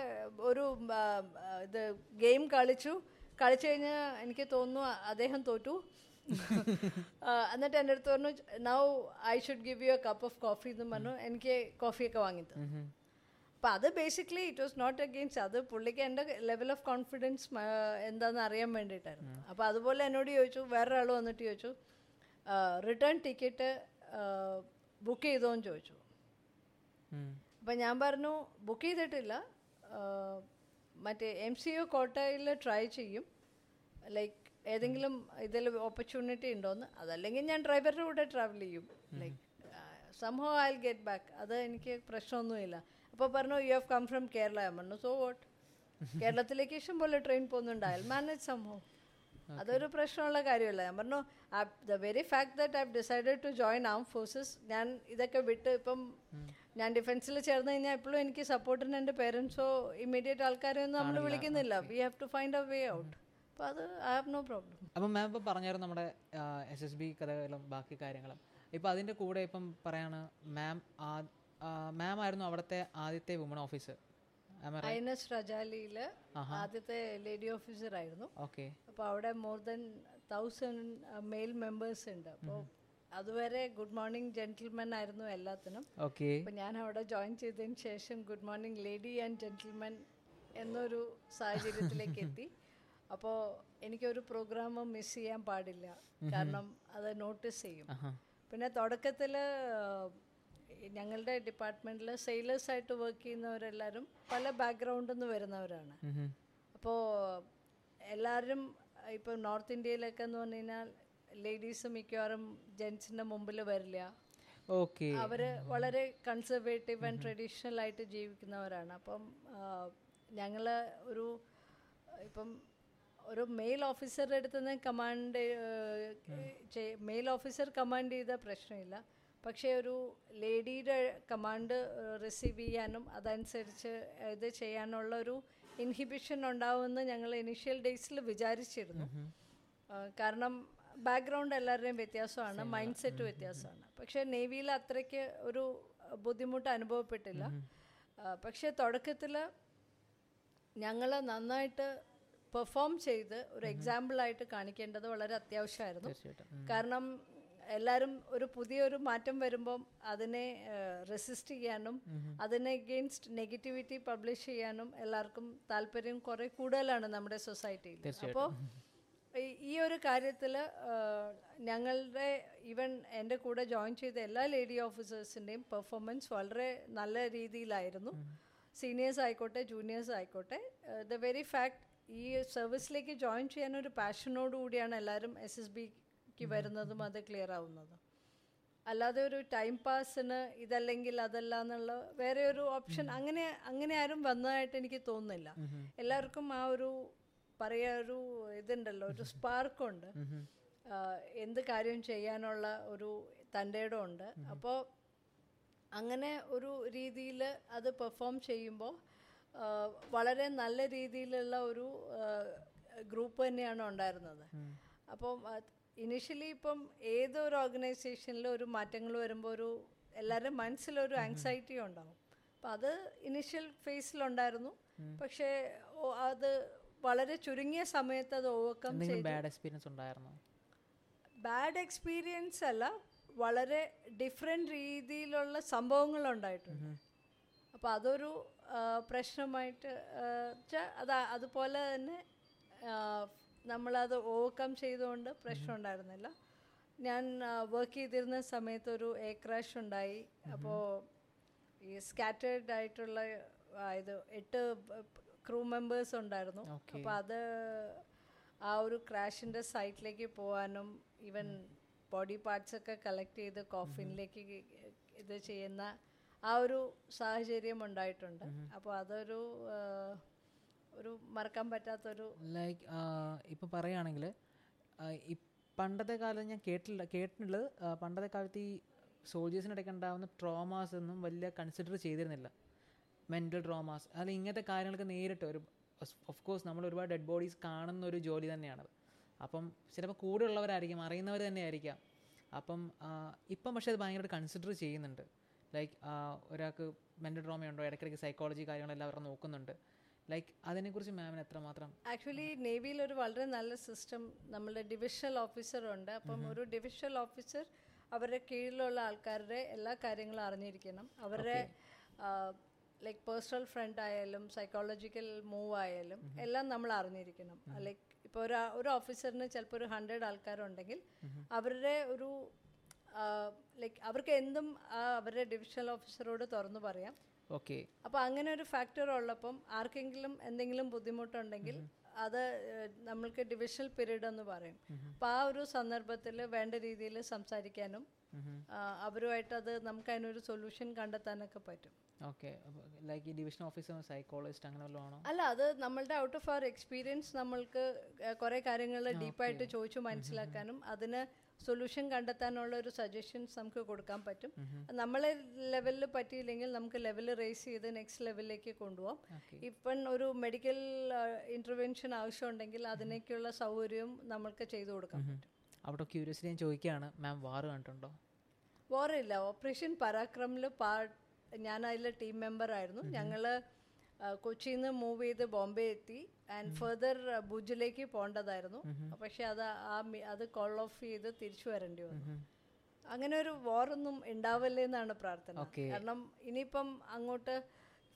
ഒരു ഇത് ഗെയിം കളിച്ചു. കളിച്ചു കഴിഞ്ഞ് എനിക്ക് തോന്നുന്നു അദ്ദേഹം തോറ്റു. എന്നിട്ട് എൻ്റെ അടുത്ത് പറഞ്ഞു, now I should give you a cup of coffee എന്ന് പറഞ്ഞു. എനിക്ക് കോഫിയൊക്കെ വാങ്ങി തന്നു. അപ്പം അത് basically it was not against, അത് പുള്ളിക്ക് എൻ്റെ ലെവൽ ഓഫ് കോൺഫിഡൻസ് എന്താണെന്ന് അറിയാൻ വേണ്ടിയിട്ടായിരുന്നു. അപ്പോൾ അതുപോലെ എന്നോട് ചോദിച്ചു, വേറൊരാൾ വന്നിട്ട് ചോദിച്ചു, റിട്ടേൺ ടിക്കറ്റ് ബുക്ക് ചെയ്തോന്ന് ചോദിച്ചു. അപ്പം ഞാൻ പറഞ്ഞു ബുക്ക് ചെയ്തിട്ടില്ല, മറ്റേ എം സി ഒ കോട്ടയിൽ ട്രൈ ചെയ്യും, ലൈക്ക് ഏതെങ്കിലും ഇതിൽ ഓപ്പർച്യൂണിറ്റി ഉണ്ടോയെന്ന്, അതല്ലെങ്കിൽ ഞാൻ ഡ്രൈവറുടെ കൂടെ ട്രാവൽ ചെയ്യും, like somehow I will get back, അത് എനിക്ക് പ്രശ്നമൊന്നുമില്ല. അപ്പോൾ പറഞ്ഞു you have come from Kerala. ഞാൻ പറഞ്ഞു സോ വോട്ട്, കേരളത്തിലേക്ക് ഇഷ്ടം പോലെ ട്രെയിൻ പോകുന്നുണ്ട്, ഐ വിൽ മാനേജ് സംഹൗ, അതൊരു പ്രശ്നമുള്ള കാര്യമല്ല. ഞാൻ പറഞ്ഞു the very fact that I have decided to join am forces, ഞാൻ ഇതൊക്കെ വിട്ട് ഇപ്പം ഞാൻ ഡിഫൻസിൽ ചേർന്ന് കഴിഞ്ഞാൽ എപ്പോഴും എനിക്ക് സപ്പോർട്ടിന് എൻ്റെ പേരൻസോ ഇമ്മീഡിയറ്റ് ആൾക്കാരെയൊന്നും നമ്മൾ വിളിക്കുന്നില്ല, we have to find a way out. അപ്പോൾ അത് ഐ ഹാവ് നോ പ്രോബ്ലം. അപ്പം മാം ഇപ്പോൾ പറഞ്ഞായിരുന്നു നമ്മുടെ എസ് എസ് ബി കഥകളും ബാക്കി കാര്യങ്ങളും. ഇപ്പം അതിൻ്റെ കൂടെ ഇപ്പം പറയാണ് മാം മാം ആയിരുന്നു അവിടുത്തെ ആദ്യത്തെ woman officer, I N S റജാലിയിലെ ആദ്യത്തെ ലേഡി ഓഫീസർ ആയിരുന്നു. ഓക്കെ, അപ്പോൾ അവിടെ more than thousand male members ഉണ്ട്. അപ്പോൾ അതുവരെ ഗുഡ് മോർണിംഗ് ജെന്റിൽമാൻ ആയിരുന്നു എല്ലാത്തിനും. ഓക്കെ, അപ്പോൾ ഞാൻ അവിടെ ജോയിൻ ചെയ്തതിന് ശേഷം good morning lady and gentleman എന്നൊരു സാഹചര്യത്തിലേക്ക് എത്തി. അപ്പോൾ എനിക്കൊരു പ്രോഗ്രാം മിസ് ചെയ്യാൻ പാടില്ല, കാരണം അത് നോട്ടീസ് ചെയ്യും. പിന്നെ തുടക്കത്തിൽ ഞങ്ങളുടെ ഡിപ്പാർട്ട്മെൻറ്റിൽ സെയിലേഴ്സായിട്ട് വർക്ക് ചെയ്യുന്നവരെല്ലാവരും പല ബാക്ക്ഗ്രൗണ്ടിൽ നിന്ന് വരുന്നവരാണ്. അപ്പോൾ എല്ലാവരും ഇപ്പോൾ നോർത്ത് ഇന്ത്യയിലൊക്കെ എന്ന് പറഞ്ഞു കഴിഞ്ഞാൽ ലേഡീസ് മിക്കവാറും ജെൻസിൻ്റെ മുമ്പിൽ വരില്ല. ഓക്കെ, അവർ വളരെ കൺസർവേറ്റീവ് ആൻഡ് ട്രഡീഷണൽ ആയിട്ട് ജീവിക്കുന്നവരാണ്. അപ്പം ഞങ്ങൾ ഒരു ഇപ്പം ഒരു മെയിൽ ഓഫീസറുടെ അടുത്ത് നിന്ന് കമാൻഡ് മെയിൽ ഓഫീസർ കമാൻഡ് ചെയ്ത പ്രശ്നമില്ല, പക്ഷേ ഒരു ലേഡിയുടെ കമാൻഡ് റിസീവ് ചെയ്യാനും അതനുസരിച്ച് ഇത് ചെയ്യാനുള്ള ഒരു ഇൻഹിബിഷൻ ഉണ്ടാവുമെന്ന് ഞങ്ങൾ ഇനീഷ്യൽ ഡേയ്സിൽ വിചാരിച്ചിരുന്നു. കാരണം ബാക്ക്ഗ്രൗണ്ട് എല്ലാവരുടെയും വ്യത്യാസമാണ്, മൈൻഡ് സെറ്റ് വ്യത്യാസമാണ്. പക്ഷേ നേവിയിൽ അത്രയ്ക്ക് ഒരു ബുദ്ധിമുട്ട് അനുഭവപ്പെട്ടില്ല. പക്ഷേ തുടക്കത്തിൽ ഞങ്ങൾ നന്നായിട്ട് പെർഫോം ചെയ്ത് ഒരു എക്സാമ്പിളായിട്ട് കാണിക്കേണ്ടത് വളരെ അത്യാവശ്യമായിരുന്നു. കാരണം എല്ലാവരും ഒരു പുതിയൊരു മാറ്റം വരുമ്പം അതിനെ റെസിസ്റ്റ് ചെയ്യാനും അതിനെ അഗെയിൻസ്റ്റ് നെഗറ്റിവിറ്റി പബ്ലിഷ് ചെയ്യാനും എല്ലാവർക്കും താല്പര്യം കുറേ കൂടുതലാണ് നമ്മുടെ സൊസൈറ്റിയിൽ. അപ്പോൾ ഈ ഒരു കാര്യത്തിൽ ഞങ്ങളുടെ ഈവൻ എൻ്റെ കൂടെ ജോയിൻ ചെയ്ത എല്ലാ ലേഡി ഓഫീസേഴ്സിൻ്റെയും പെർഫോമൻസ് വളരെ നല്ല രീതിയിലായിരുന്നു, സീനിയേഴ്സ് ആയിക്കോട്ടെ ജൂനിയേഴ്സ് ആയിക്കോട്ടെ. ദ വെരി ഫാക്ട് ഈ സർവീസിലേക്ക് ജോയിൻ ചെയ്യാനൊരു പാഷനോടുകൂടിയാണ് എല്ലാവരും എസ് എസ് ബിക്ക് വരുന്നതും അത് ക്ലിയർ ആവുന്നതും. അല്ലാതെ ഒരു ടൈം പാസിന് ഇതല്ലെങ്കിൽ അതല്ല എന്നുള്ള വേറെ ഒരു ഓപ്ഷൻ അങ്ങനെ അങ്ങനെ ആരും വന്നതായിട്ട് എനിക്ക് തോന്നുന്നില്ല. എല്ലാവർക്കും ആ ഒരു പറയാ ഒരു ഇതുണ്ടല്ലോ, ഒരു സ്പാർക്കുണ്ട്, എന്ത് കാര്യം ചെയ്യാനുള്ള ഒരു തൻ്റെ ഇടം ഉണ്ട്. അപ്പോൾ അങ്ങനെ ഒരു രീതിയിൽ അത് പെർഫോം ചെയ്യുമ്പോൾ വളരെ നല്ല രീതിയിലുള്ള ഒരു ഗ്രൂപ്പ് തന്നെയാണ് ഉണ്ടായിരുന്നത്. അപ്പം ഇനിഷ്യലി ഇപ്പം ഏതൊരു ഓർഗനൈസേഷനിലും ഒരു മാറ്റങ്ങൾ വരുമ്പോൾ ഒരു എല്ലാവരും മനസ്സിലൊരു ആങ്സൈറ്റി ഉണ്ടാകും. അപ്പം അത് ഇനിഷ്യൽ ഫേസിലുണ്ടായിരുന്നു. പക്ഷേ അത് വളരെ ചുരുങ്ങിയ സമയത്ത് അത് ഓവർകം ചെയ്തു. ബാഡ് എക്സ്പീരിയൻസ് ഉണ്ടായിരുന്നു? ബാഡ് എക്സ്പീരിയൻസ് അല്ല, വളരെ ഡിഫറെൻ്റ് രീതിയിലുള്ള സംഭവങ്ങളുണ്ടായിട്ടുണ്ട്. അപ്പോൾ അതൊരു പ്രശ്നമായിട്ട് വെച്ചാൽ അത് അതുപോലെ തന്നെ നമ്മളത് ഓവർകം ചെയ്തുകൊണ്ട് പ്രശ്നം ഉണ്ടായിരുന്നില്ല. ഞാൻ വർക്ക് ചെയ്തിരുന്ന സമയത്ത് ഒരു എയർ ക്രാഷ് ഉണ്ടായി. അപ്പോൾ ഈ സ്കാറ്റേർഡ് ആയിട്ടുള്ള ഇത് എട്ട് ക്രൂ മെമ്പേഴ്സ് ഉണ്ടായിരുന്നു. അപ്പോൾ അത് ആ ഒരു ക്രാഷിൻ്റെ സൈറ്റിലേക്ക് പോകാനും ഈവൻ ബോഡി പാർട്സൊക്കെ കളക്ട് ചെയ്ത് കോഫിനിലേക്ക് ഇത് ചെയ്യുന്ന ആ ഒരു സാഹചര്യം ഉണ്ടായിട്ടുണ്ട്. അപ്പോൾ അതൊരു ഒരു മറക്കാൻ പറ്റാത്തൊരു ലൈക്ക് ഇപ്പോൾ പറയുകയാണെങ്കിൽ പണ്ടത്തെ കാലത്ത് ഞാൻ കേട്ടില്ല കേട്ടിട്ടുള്ളത് പണ്ടത്തെ കാലത്ത് ഈ സോൾജേഴ്സിനിടയ്ക്ക് ഉണ്ടാകുന്ന ട്രോമാസ് ഒന്നും വലിയ കൺസിഡർ ചെയ്തിരുന്നില്ല, മെൻ്റൽ ട്രോമാസ്. അതിൽ ഇങ്ങനത്തെ കാര്യങ്ങൾക്ക് നേരിട്ട് ഒരു ഓഫ് കോഴ്സ് നമ്മൾ ഒരുപാട് ഡെഡ് ബോഡീസ് കാണുന്ന ഒരു ജോലി തന്നെയാണത്. അപ്പം ചിലപ്പോൾ കൂടെ ഉള്ളവരായിരിക്കും, അറിയുന്നവർ തന്നെ ആയിരിക്കാം. അപ്പം ഇപ്പം പക്ഷേ അത് ഭയങ്കരമായിട്ട് കൺസിഡർ ചെയ്യുന്നുണ്ട്. ലൈക്ക് ഒരാൾക്ക് മെൻ്റൽ ട്രോമയുണ്ടോ, ഇടയ്ക്കിടയ്ക്ക് സൈക്കോളജി കാര്യങ്ങളെല്ലാം അവർ നോക്കുന്നുണ്ട്. ലൈക്ക് അതിനെക്കുറിച്ച് മാമിന് എത്രമാത്രം? ആക്ച്വലി നേവിയിൽ ഒരു വളരെ നല്ല സിസ്റ്റം, നമ്മളുടെ ഡിവിഷണൽ ഓഫീസറുണ്ട്. അപ്പം ഒരു ഡിവിഷണൽ ഓഫീസർ അവരുടെ കീഴിലുള്ള ആൾക്കാരുടെ എല്ലാ കാര്യങ്ങളും അറിഞ്ഞിരിക്കണം. അവരുടെ ലൈക്ക് പേഴ്സണൽ ഫ്രണ്ട് ആയാലും സൈക്കോളജിക്കൽ മൂവ് ആയാലും എല്ലാം നമ്മൾ അറിഞ്ഞിരിക്കണം. ലൈക്ക് ഇപ്പോൾ ഒരു ഒരു ഓഫീസറിന് ചിലപ്പോൾ ഒരു ഹൺഡ്രഡ് ആൾക്കാരുണ്ടെങ്കിൽ അവരുടെ ഒരു ലൈക്ക് അവർക്ക് എന്തും അവരുടെ ഡിവിഷണൽ ഓഫീസറോട് തുറന്നു പറയാം. ഓക്കെ. അപ്പോൾ അങ്ങനെ ഒരു ഫാക്ടർ ഉള്ളപ്പം ആർക്കെങ്കിലും എന്തെങ്കിലും ബുദ്ധിമുട്ടുണ്ടെങ്കിൽ അത് നമ്മൾക്ക് ഡിവിഷണൽ പീരീഡ് എന്ന് പറയും. അപ്പോൾ ആ ഒരു സന്ദർഭത്തിൽ വേണ്ട രീതിയിൽ സംസാരിക്കാനും അവരുമായിട്ടത് നമുക്ക് അതിനൊരു സൊല്യൂഷൻ കണ്ടെത്താനൊക്കെ പറ്റും. Okay. Like division officer psychologist അങ്ങനെ വല്ലതുമാണോ? അല്ല, അത് നമ്മളുടെ ഔട്ട് ഓഫ് അവർ എക്സ്പീരിയൻസ് നമ്മൾക്ക് കുറേ കാര്യങ്ങൾ ഡീപ്പായിട്ട് ചോദിച്ചു മനസ്സിലാക്കാനും അതിന് സൊല്യൂഷൻ കണ്ടെത്താനുള്ള ഒരു സജഷൻസ് നമുക്ക് കൊടുക്കാൻ പറ്റും. നമ്മളെ ലെവലിൽ പറ്റിയില്ലെങ്കിൽ നമുക്ക് ലെവൽ റേസ് ചെയ്ത് നെക്സ്റ്റ് ലെവലിലേക്ക് കൊണ്ടുപോകാം. ഇപ്പം ഒരു മെഡിക്കൽ ഇൻ്റർവെൻഷൻ ആവശ്യമുണ്ടെങ്കിൽ അതിനേക്കുള്ള സൗകര്യവും നമ്മൾക്ക് ചെയ്തു കൊടുക്കാൻ പറ്റും. അവിടെ ക്യൂരിയസ്ലി ഞാൻ ചോദിക്കുകയാണ്, മാം വാർ കണ്ടിട്ടുണ്ടോ? വാറില്ല. ഓപ്പറേഷൻ പരാക്രമിൽ പാർട്ട് ഞാൻ അതിലെ ടീം മെമ്പറായിരുന്നു. ഞങ്ങൾ കൊച്ചിയിൽ നിന്ന് മൂവ് ചെയ്ത് ബോംബെ എത്തി ആൻഡ് ഫെർദർ ഭുജിലേക്ക് പോകേണ്ടതായിരുന്നു. പക്ഷെ അത് ആ അത് കോൾ ഓഫ് ചെയ്ത് തിരിച്ചു വരേണ്ടി വന്നു. അങ്ങനെ ഒരു വാറൊന്നും ഉണ്ടാവല്ലേന്നാണ് പ്രാർത്ഥന. കാരണം ഇനിയിപ്പം അങ്ങോട്ട്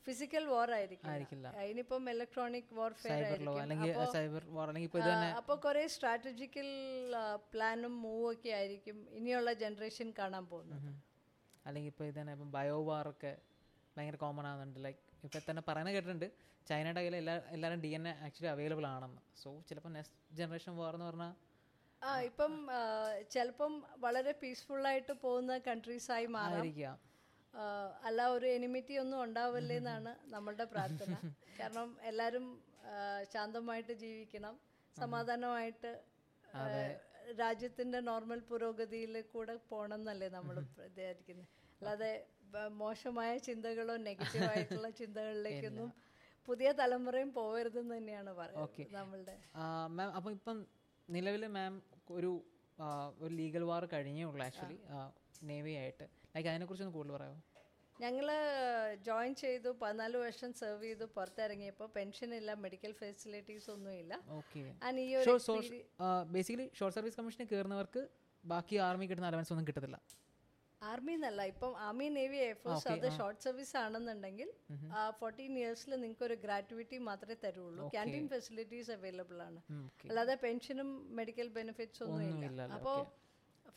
ഫിസിക്കൽ വാർ ആയിരിക്കും, ഇനിയിപ്പം ഇലക്ട്രോണിക് വാർഫെയർ ആയിരിക്കും. അപ്പോൾ കുറേ സ്ട്രാറ്റജിക്കൽ പ്ലാനും മൂവും ഒക്കെ ആയിരിക്കും ഇനിയുള്ള ജനറേഷൻ കാണാൻ പോകുന്നത്. അല്ലെങ്കിൽ ഇപ്പോൾ ഇതന്നെ ഇപ്പം ബയോ വാറൊക്കെ ഭയങ്കര കോമൺ ആകുന്നുണ്ട്. ലൈക്ക് ഇപ്പോൾ തന്നെ പറയുന്നത് കേട്ടിട്ടുണ്ട് ചൈനയുടെ കയ്യിൽ എല്ലാ എല്ലാവരും D N A actually available ആണെന്ന്. സോ ചിലപ്പോൾ നെക്സ്റ്റ് ജനറേഷൻ വാർ എന്ന് പറഞ്ഞാൽ ആ ഇപ്പം ചിലപ്പം വളരെ പീസ്ഫുള്ളായിട്ട് പോകുന്ന കൺട്രീസായി മാറിയിരിക്കാം. അല്ല, ഒരു എനിമിറ്റി ഒന്നും ഉണ്ടാവല്ലേന്നാണ് നമ്മളുടെ പ്രാർത്ഥന. കാരണം എല്ലാവരും ശാന്തമായിട്ട് ജീവിക്കണം, സമാധാനമായിട്ട് രാജ്യത്തിൻ്റെ നോർമൽ പുരോഗതിയിൽ കൂടെ പോകണം എന്നല്ലേ നമ്മൾ വിചാരിക്കുന്നത്. അല്ലാതെ മോശമായ ചിന്തകളോ നെഗറ്റീവായിട്ടുള്ള ചിന്തകളിലേക്കൊന്നും പുതിയ തലമുറയും പോകരുതെന്ന് തന്നെയാണ് പറയുന്നത് നമ്മളുടെ. മാം അപ്പം ഇപ്പം നിലവിൽ മാം ഒരു ഒരു ലീഗൽ വാർ കഴിഞ്ഞേ ഉള്ളൂ ആക്ച്വലി നേവി ആയിട്ട്. ലൈക്ക് അതിനെക്കുറിച്ചൊന്ന് കൂടുതൽ പറയാമോ? ഞങ്ങൾ ജോയിൻ ചെയ്തു, പതിനാല് വർഷം സെർവ് ചെയ്തു, പുറത്തിറങ്ങിയപ്പോൾ പെൻഷനില്ല, മെഡിക്കൽ ഫെസിലിറ്റീസ് ഒന്നുമില്ല. ബേസിക്കലി ഷോർട്ട് സർവീസ് കമ്മീഷനിൽ കയറുന്നവർക്ക് ബാക്കി ആർമി കിട്ടുന്ന അലവൻസ് ഒന്നും കിട്ടത്തില്ല. ആർമി എന്നല്ല, ഇപ്പം ആർമി നേവി എയർഫോഴ്സ് അത് ഷോർട്ട് സർവീസ് ആണെന്നുണ്ടെങ്കിൽ ഫോർട്ടീൻ ഇയേഴ്സിൽ നിങ്ങൾക്ക് ഒരു ഗ്രാറ്റുവിറ്റി മാത്രമേ തരുള്ളൂ. ക്യാൻറ്റീൻ ഫെസിലിറ്റീസ് അവൈലബിൾ ആണ്, അല്ലാതെ പെൻഷനും മെഡിക്കൽ ബെനിഫിറ്റ്സ് ഒന്നുമില്ല. അപ്പോൾ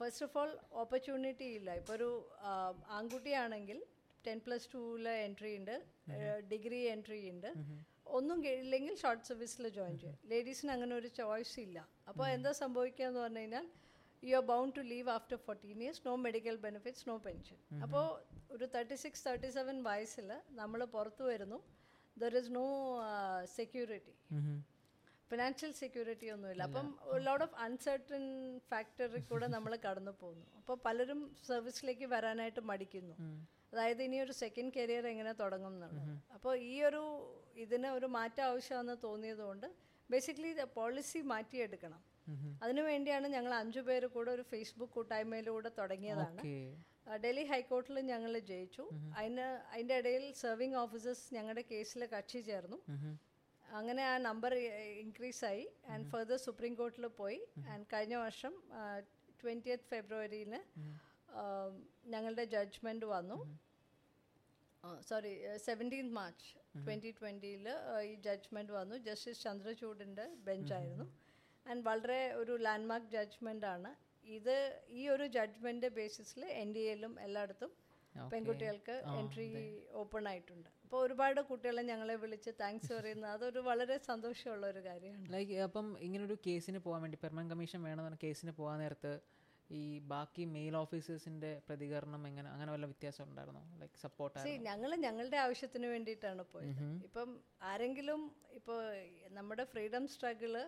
ഫസ്റ്റ് ഓഫ് ഓൾ ഓപ്പർച്യൂണിറ്റി ഇല്ല. ഇപ്പോൾ ഒരു ആൺകുട്ടിയാണെങ്കിൽ ടെൻ പ്ലസ് ടൂവിലെ എൻട്രി ഉണ്ട്, ഡിഗ്രി എൻട്രി ഉണ്ട്. ഒന്നും ഇല്ലെങ്കിൽ ഷോർട്ട് സർവീസിൽ ജോയിൻ ചെയ്യും. ലേഡീസിന് അങ്ങനെ ഒരു ചോയ്സ് ഇല്ല. അപ്പോൾ എന്താ സംഭവിക്കുക എന്ന് പറഞ്ഞു കഴിഞ്ഞാൽ you are bound to leave after fourteen years, no medical benefits, no pension. അപ്പോൾ ഒരു തേർട്ടി സിക്സ് തേർട്ടി സെവൻ വയസ്സിൽ നമ്മൾ പുറത്തു വരുന്നു. There is no security, financial security ഒന്നുമില്ല. അപ്പം ലോട്ട് ഓഫ് അൺസെർട്ടൺ ഫാക്ടറിൽ കൂടെ നമ്മൾ കടന്നു പോകുന്നു. അപ്പോൾ പലരും സർവീസിലേക്ക് വരാനായിട്ട് മടിക്കുന്നു, അതായത് ഇനി ഒരു സെക്കൻഡ് കരിയർ എങ്ങനെ തുടങ്ങും എന്നുള്ളത്. അപ്പോൾ ഈ ഒരു ഇതിന് ഒരു മാറ്റം ആവശ്യമാണെന്ന് തോന്നിയതുകൊണ്ട് ബേസിക്കലി പോളിസി മാറ്റിയെടുക്കണം. അതിനുവേണ്ടിയാണ് ഞങ്ങൾ അഞ്ചു പേര് കൂടെ ഒരു ഫേസ്ബുക്ക് കൂട്ടായ്മയിലൂടെ തുടങ്ങിയതാണ്. ഡൽഹി ഹൈക്കോടതിയിൽ ഞങ്ങൾ ജയിച്ചു. അതിന് അതിൻ്റെ ഇടയിൽ സെർവിങ് ഓഫീസേഴ്സ് ഞങ്ങളുടെ കേസിലെ കക്ഷി ചേർന്നു. അങ്ങനെ ആ നമ്പർ ഇൻക്രീസായി ആൻഡ് ഫെർദർ സുപ്രീം കോർട്ടിൽ പോയി. ആൻഡ് കഴിഞ്ഞ വർഷം ട്വൻറ്റിയത്ത് ഫെബ്രുവരിയിൽ ഞങ്ങളുടെ ജഡ്ജ്മെൻറ്റ് വന്നു. സോറി സെവൻറ്റീൻത് മാർച്ച് ട്വൻറ്റി ട്വൻറ്റിയിൽ ഈ ജഡ്ജ്മെൻറ്റ് വന്നു. ജസ്റ്റിസ് ചന്ദ്രചൂഡിൻ്റെ ബെഞ്ചായിരുന്നു. ആൻഡ് വളരെ ഒരു ലാൻഡ്മാർക്ക് ജഡ്ജ്മെൻറ്റാണ് ഇത്. ഈ ഒരു ജഡ്ജ്മെൻറ്റ് ബേസിസിൽ എൻ ഡി എയിലും എല്ലായിടത്തും പെൺകുട്ടികൾക്ക് എൻട്രി ഓപ്പൺ ആയിട്ടുണ്ട്. അപ്പോൾ ഒരുപാട് കുട്ടികളെ ഞങ്ങളെ വിളിച്ച് താങ്ക്സ് പറയുന്നത് അതൊരു വളരെ സന്തോഷമുള്ള ഒരു കാര്യമാണ്. ലൈക്ക് അപ്പം ഇങ്ങനൊരു കേസിന് പോകാൻ വേണ്ടി പെർമനന്റ് കമ്മീഷൻ വേണമെന്ന് പറഞ്ഞ കേസിന് പോകാൻ നേരത്ത് ഈ ബാക്കി മെയിൽ ഓഫീസേഴ്സിന്റെ പ്രതികരണം എങ്ങനെ, അങ്ങനെ വല്ല വ്യത്യാസം ഉണ്ടായിരുന്നോ? ലൈക്ക് സപ്പോർട്ട് ഞങ്ങൾ ഞങ്ങളുടെ ആവശ്യത്തിന് വേണ്ടിയിട്ടാണ് പോയത്. ഇപ്പം ആരെങ്കിലും ഇപ്പോൾ നമ്മുടെ ഫ്രീഡം സ്ട്രഗിള്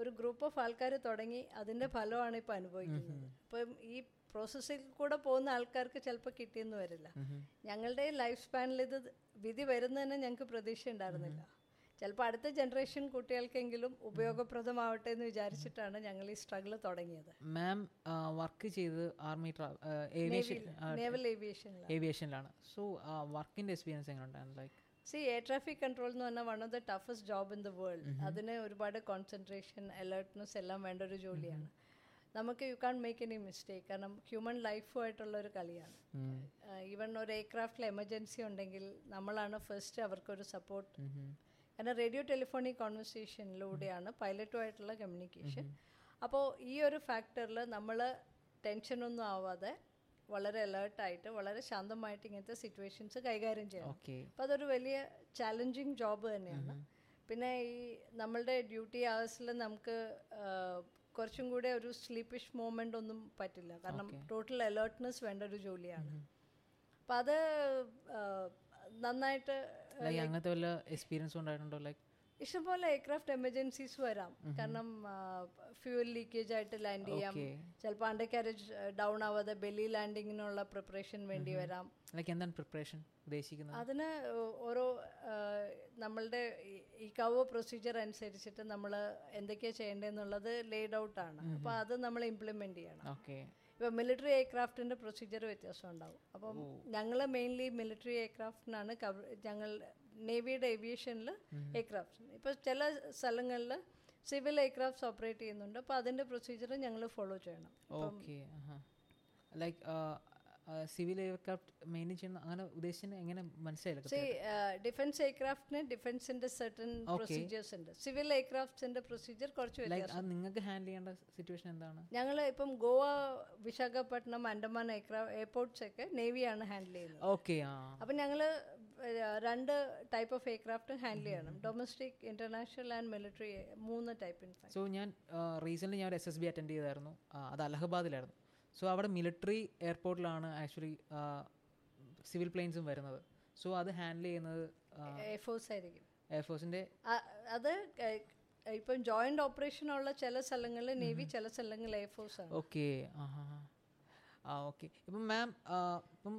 ഒരു ഗ്രൂപ്പ് ഓഫ് ആൾക്കാർ തുടങ്ങി അതിൻ്റെ ഫലമാണ് ഇപ്പം അനുഭവിക്കുന്നത്. ഇപ്പം ഈ പ്രോസസ്സിൽ കൂടെ പോകുന്ന ആൾക്കാർക്ക് ചിലപ്പോൾ കിട്ടിയെന്ന് വരില്ല. ഞങ്ങളുടെ ലൈഫ് സ്പാനിൽ ഇത് വിധി വരുന്നതന്നെ ഞങ്ങൾക്ക് പ്രതീക്ഷ ഉണ്ടായിരുന്നില്ല. ചിലപ്പോൾ അടുത്ത ജനറേഷൻ കുട്ടികൾക്കെങ്കിലും ഉപയോഗപ്രദമാവട്ടെ എന്ന് വിചാരിച്ചിട്ടാണ് ഞങ്ങൾ ഈ സ്ട്രഗിൾ തുടങ്ങിയത്. മാം വർക്ക് ചെയ്ത് ആർമി നേവൽ ഏവിയേഷനിലാണ്. സോ വർക്കിൻ്റെ എക്സ്പീരിയൻസ് എങ്ങനെ ഉണ്ടായിരുന്നു? Like see air traffic control എന്ന് പറഞ്ഞാൽ one of the toughest job in the world. അതിന് ഒരുപാട് കോൺസെൻട്രേഷൻ, അലേർട്ട്നെസ് എല്ലാം വേണ്ട ഒരു ജോലിയാണ്. നമുക്ക് you can't make any mistake, കാരണം ഹ്യൂമൻ ലൈഫുമായിട്ടുള്ളൊരു കളിയാണ്. ഈവൺ ഒരു എയർക്രാഫ്റ്റിൽ എമർജൻസി ഉണ്ടെങ്കിൽ നമ്മളാണ് ഫസ്റ്റ് അവർക്കൊരു സപ്പോർട്ട്. കാരണം റേഡിയോ ടെലിഫോണിക് കോൺവെർസേഷനിലൂടെയാണ് പൈലറ്റുമായിട്ടുള്ള കമ്മ്യൂണിക്കേഷൻ. അപ്പോൾ ഈ ഒരു ഫാക്ടറിൽ നമ്മൾ ടെൻഷനൊന്നും ആവാതെ വളരെ അലേർട്ടായിട്ട് വളരെ ശാന്തമായിട്ട് ഇങ്ങനത്തെ സിറ്റുവേഷൻസ് കൈകാര്യം ചെയ്യണം. അപ്പോൾ അതൊരു വലിയ ചാലഞ്ചിങ് ജോബ് തന്നെയാണ്. പിന്നെ ഈ നമ്മളുടെ ഡ്യൂട്ടി അവേഴ്സിൽ നമുക്ക് കുറച്ചും കൂടെ ഒരു സ്ലീപ്പിഷ് മൂവ്മെൻ്റ് ഒന്നും പറ്റില്ല, കാരണം ടോട്ടൽ അലേർട്ട്നെസ് വേണ്ട ഒരു ജോലിയാണ്. അപ്പം അത് നന്നായിട്ട് അങ്ങനത്തെ വല്ല എക്സ്പീരിയൻസ് ഉണ്ടായിട്ടുണ്ടോ? ലൈക്ക് ഇഷ്ടംപോലെ എയർക്രാഫ്റ്റ് എമർജൻസീസ് വരാം, കാരണം ഫ്യൂവൽ ലീക്കേജ് ആയിട്ട് ലാൻഡ് ചെയ്യാം, ചിലപ്പോൾ അണ്ടർ കാരേജ് ഡൗൺ ആവാതെ ബെല്ലി ലാൻഡിങ്ങിനുള്ള പ്രിപ്പറേഷൻ വേണ്ടി വരാം. എന്താണ് പ്രിപ്പറേഷൻ ഉദ്ദേശിക്കുന്നത്? അതിന് ഓരോ നമ്മളുടെ ഈ കവോ പ്രൊസീജിയർ അനുസരിച്ചിട്ട് നമ്മൾ എന്തൊക്കെയാണ് ചെയ്യേണ്ടതെന്നുള്ളത് ലേഡ് ഔട്ട് ആണ്. അപ്പോൾ അത് നമ്മൾ ഇംപ്ലിമെൻ്റ് ചെയ്യണം. ഇപ്പോൾ മിലിറ്ററി എയർക്രാഫ്റ്റിൻ്റെ പ്രൊസീജിയർ വ്യത്യാസം ഉണ്ടാവും. അപ്പം ഞങ്ങൾ മെയിൻലി മിലിറ്ററി എയർക്രാഫ്റ്റിനാണ് കവർ, ഞങ്ങൾ നേവിയുടെ ഏവിയേഷനിൽ എയർക്രാഫ്റ്റ്. ഇപ്പോൾ ചില സ്ഥലങ്ങളിൽ സിവിൽ എയർക്രാഫ്റ്റ്സ് ഓപ്പറേറ്റ് ചെയ്യുന്നുണ്ട്. അപ്പോൾ അതിൻ്റെ പ്രൊസീജിയർ ഞങ്ങൾ ഫോളോ ചെയ്യണം. Okay, like civil aircraft main ചെയ്യുന്ന അങ്ങനെ ഉദ്ദേശം എങ്ങനെ മനസ്സിലായില്ല? ഡിഫൻസ് എയർക്രാഫ്റ്റിന് ഡിഫൻസിന്റെ സർട്ടൻ പ്രൊസീജിയേഴ്സ് ഉണ്ട്. സിവിൽ എയർക്രാഫ്റ്റ്സിന്റെ പ്രൊസീജിയർ കുറച്ച് നിങ്ങൾക്ക് ഹാൻഡിൽ ചെയ്യേണ്ട സിറ്റുവേഷൻ എന്താണ്? ഞങ്ങൾ ഇപ്പം ഗോവ, വിശാഖപട്ടണം, അൻഡമാൻ എയർക്രാഫ്റ്റ് എയർപോർട്ട്സ് ഒക്കെ നേവിയാണ് ഹാൻഡിൽ ചെയ്യുന്നത്. ഓക്കെ, അപ്പം ഞങ്ങൾ രണ്ട് ടൈപ്പ് ഓഫ് എയർക്രാഫ്റ്റ് ഹാൻഡിൽ ചെയ്യണം, ഡൊമസ്റ്റിക്, ഇന്റർനാഷണൽ ആൻഡ് മിലിറ്ററി, മൂന്ന് ടൈപ്പ്. സോ ഞാൻ റീസെൻ്റ്ലി ഞാൻ ഒരു എസ് എസ് ബി അറ്റൻഡ് ചെയ്തായിരുന്നു, അത് അലഹബാദിലായിരുന്നു. സോ അവിടെ മിലിറ്ററി എയർപോർട്ടിലാണ് ആക്ച്വലി സിവിൽ പ്ലെയിൻസും വരുന്നത്. സോ അത് ഹാൻഡിൽ ചെയ്യുന്നത് എയർഫോഴ്സ് ആയിരിക്കും. എയർഫോഴ്സിൻ്റെ അത് ഇപ്പം ജോയിൻ്റ് ഓപ്പറേഷനുള്ള ചില സ്ഥലങ്ങളിൽ നേവി, ചില സ്ഥലങ്ങളിൽ എയർഫോഴ്സ് ആണ്. ഓക്കെ, ആ ആ ഓക്കെ. ഇപ്പം മാം ഇപ്പം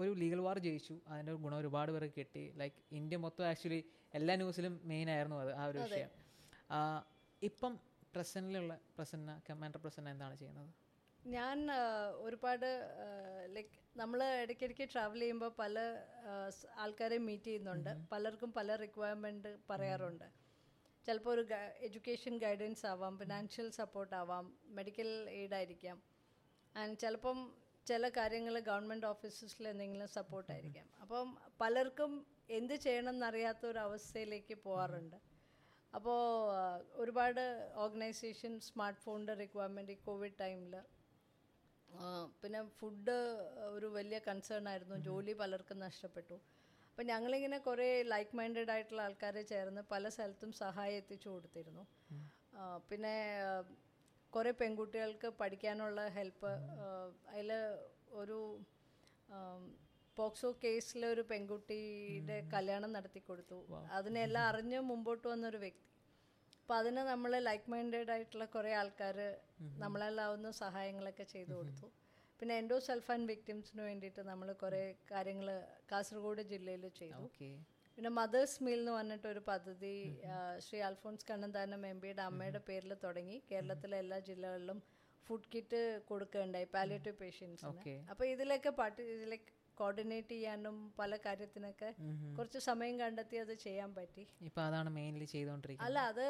ഒരു ലീഗൽ വാർ ജയിച്ചു, അതിൻ്റെ ഗുണം ഒരുപാട് പേർക്ക് കിട്ടി. ലൈക്ക് ഇന്ത്യ മൊത്തം ആക്ച്വലി എല്ലാ ന്യൂസിലും മെയിൻ ആയിരുന്നു അത്, ആ ഒരു വിഷയം. ഇപ്പം പ്രസൻറ്റിലുള്ള പ്രസന്ന, കമാൻഡർ പ്രസന്ന എന്താണ് ചെയ്യുന്നത്? ഞാൻ ഒരുപാട് ലൈക്ക് നമ്മൾ ഇടയ്ക്കിടയ്ക്ക് ട്രാവൽ ചെയ്യുമ്പോൾ പല ആൾക്കാരെ മീറ്റ് ചെയ്യുന്നുണ്ട്. പലർക്കും പല റിക്വയർമെൻറ്റ് പറയാറുണ്ട്. ചിലപ്പോൾ ഒരു എഡ്യൂക്കേഷൻ ഗൈഡൻസ് ആവാം, ഫിനാൻഷ്യൽ സപ്പോർട്ടാവാം, മെഡിക്കൽ എയ്ഡായിരിക്കാം, ആൻഡ് ചിലപ്പം ചില കാര്യങ്ങൾ ഗവൺമെൻറ് ഓഫീസസിൽ എന്തെങ്കിലും സപ്പോർട്ടായിരിക്കാം. അപ്പം പലർക്കും എന്ത് ചെയ്യണം എന്നറിയാത്ത ഒരു അവസ്ഥയിലേക്ക് പോകാറുണ്ട്. അപ്പോൾ ഒരുപാട് ഓർഗനൈസേഷൻ സ്മാർട്ട് ഫോണിൻ്റെ റിക്വയർമെൻറ്റ് ഈ കോവിഡ് ടൈമിൽ, പിന്നെ ഫുഡ് ഒരു വലിയ കൺസേൺ ആയിരുന്നു, ജോലി പലർക്കും നഷ്ടപ്പെട്ടു. അപ്പം ഞങ്ങളിങ്ങനെ കുറേ ലൈക്ക് മൈൻഡഡ് ആയിട്ടുള്ള ആൾക്കാരെ ചേർന്ന് പല സ്ഥലത്തും സഹായം എത്തിച്ചു കൊടുത്തിരുന്നു. പിന്നെ കുറേ പെൺകുട്ടികൾക്ക് പഠിക്കാനുള്ള ഹെൽപ്പ്. അതിൽ ഒരു പോക്സോ കേസിലൊരു പെൺകുട്ടിയുടെ കല്യാണം നടത്തി കൊടുത്തു. അതിനെല്ലാം അറിഞ്ഞ് മുമ്പോട്ട് വന്നൊരു വ്യക്തി. അപ്പോൾ അതിന് നമ്മൾ ലൈക്ക് മൈൻഡഡ് ആയിട്ടുള്ള കുറേ ആൾക്കാർ നമ്മളെല്ലാവുന്ന സഹായങ്ങളൊക്കെ ചെയ്തു കൊടുത്തു. പിന്നെ എൻഡോ സെൽഫ് ആൻഡ് വിക്ടിംസിന് വേണ്ടിയിട്ട് നമ്മൾ കുറേ കാര്യങ്ങൾ കാസർഗോഡ് ജില്ലയിൽ ചെയ്തു. പിന്നെ മദേഴ്സ് മീൽ എന്ന് പറഞ്ഞിട്ടൊരു പദ്ധതി ശ്രീ അൽഫോൺസ് കണ്ണന്താനം എം പിയുടെ അമ്മയുടെ പേരിൽ തുടങ്ങി കേരളത്തിലെ എല്ലാ ജില്ലകളിലും ഫുഡ് കിറ്റ് കൊടുക്കുകയുണ്ടായി പാലിയേറ്റീവ് പേഷ്യൻസിന്. അപ്പോൾ ഇതിലൊക്കെ പാർട്ടി ഇതിലേക്ക് കോർഡിനേറ്റ് ചെയ്യാനും പല കാര്യത്തിനൊക്കെ കുറച്ച് സമയം കണ്ടെത്തി അത് ചെയ്യാൻ പറ്റി. ഇപ്പോൾ അതാണ് മെയിൻലി ചെയ്തുകൊണ്ടിരിക്കുന്നത്. അല്ല, അത്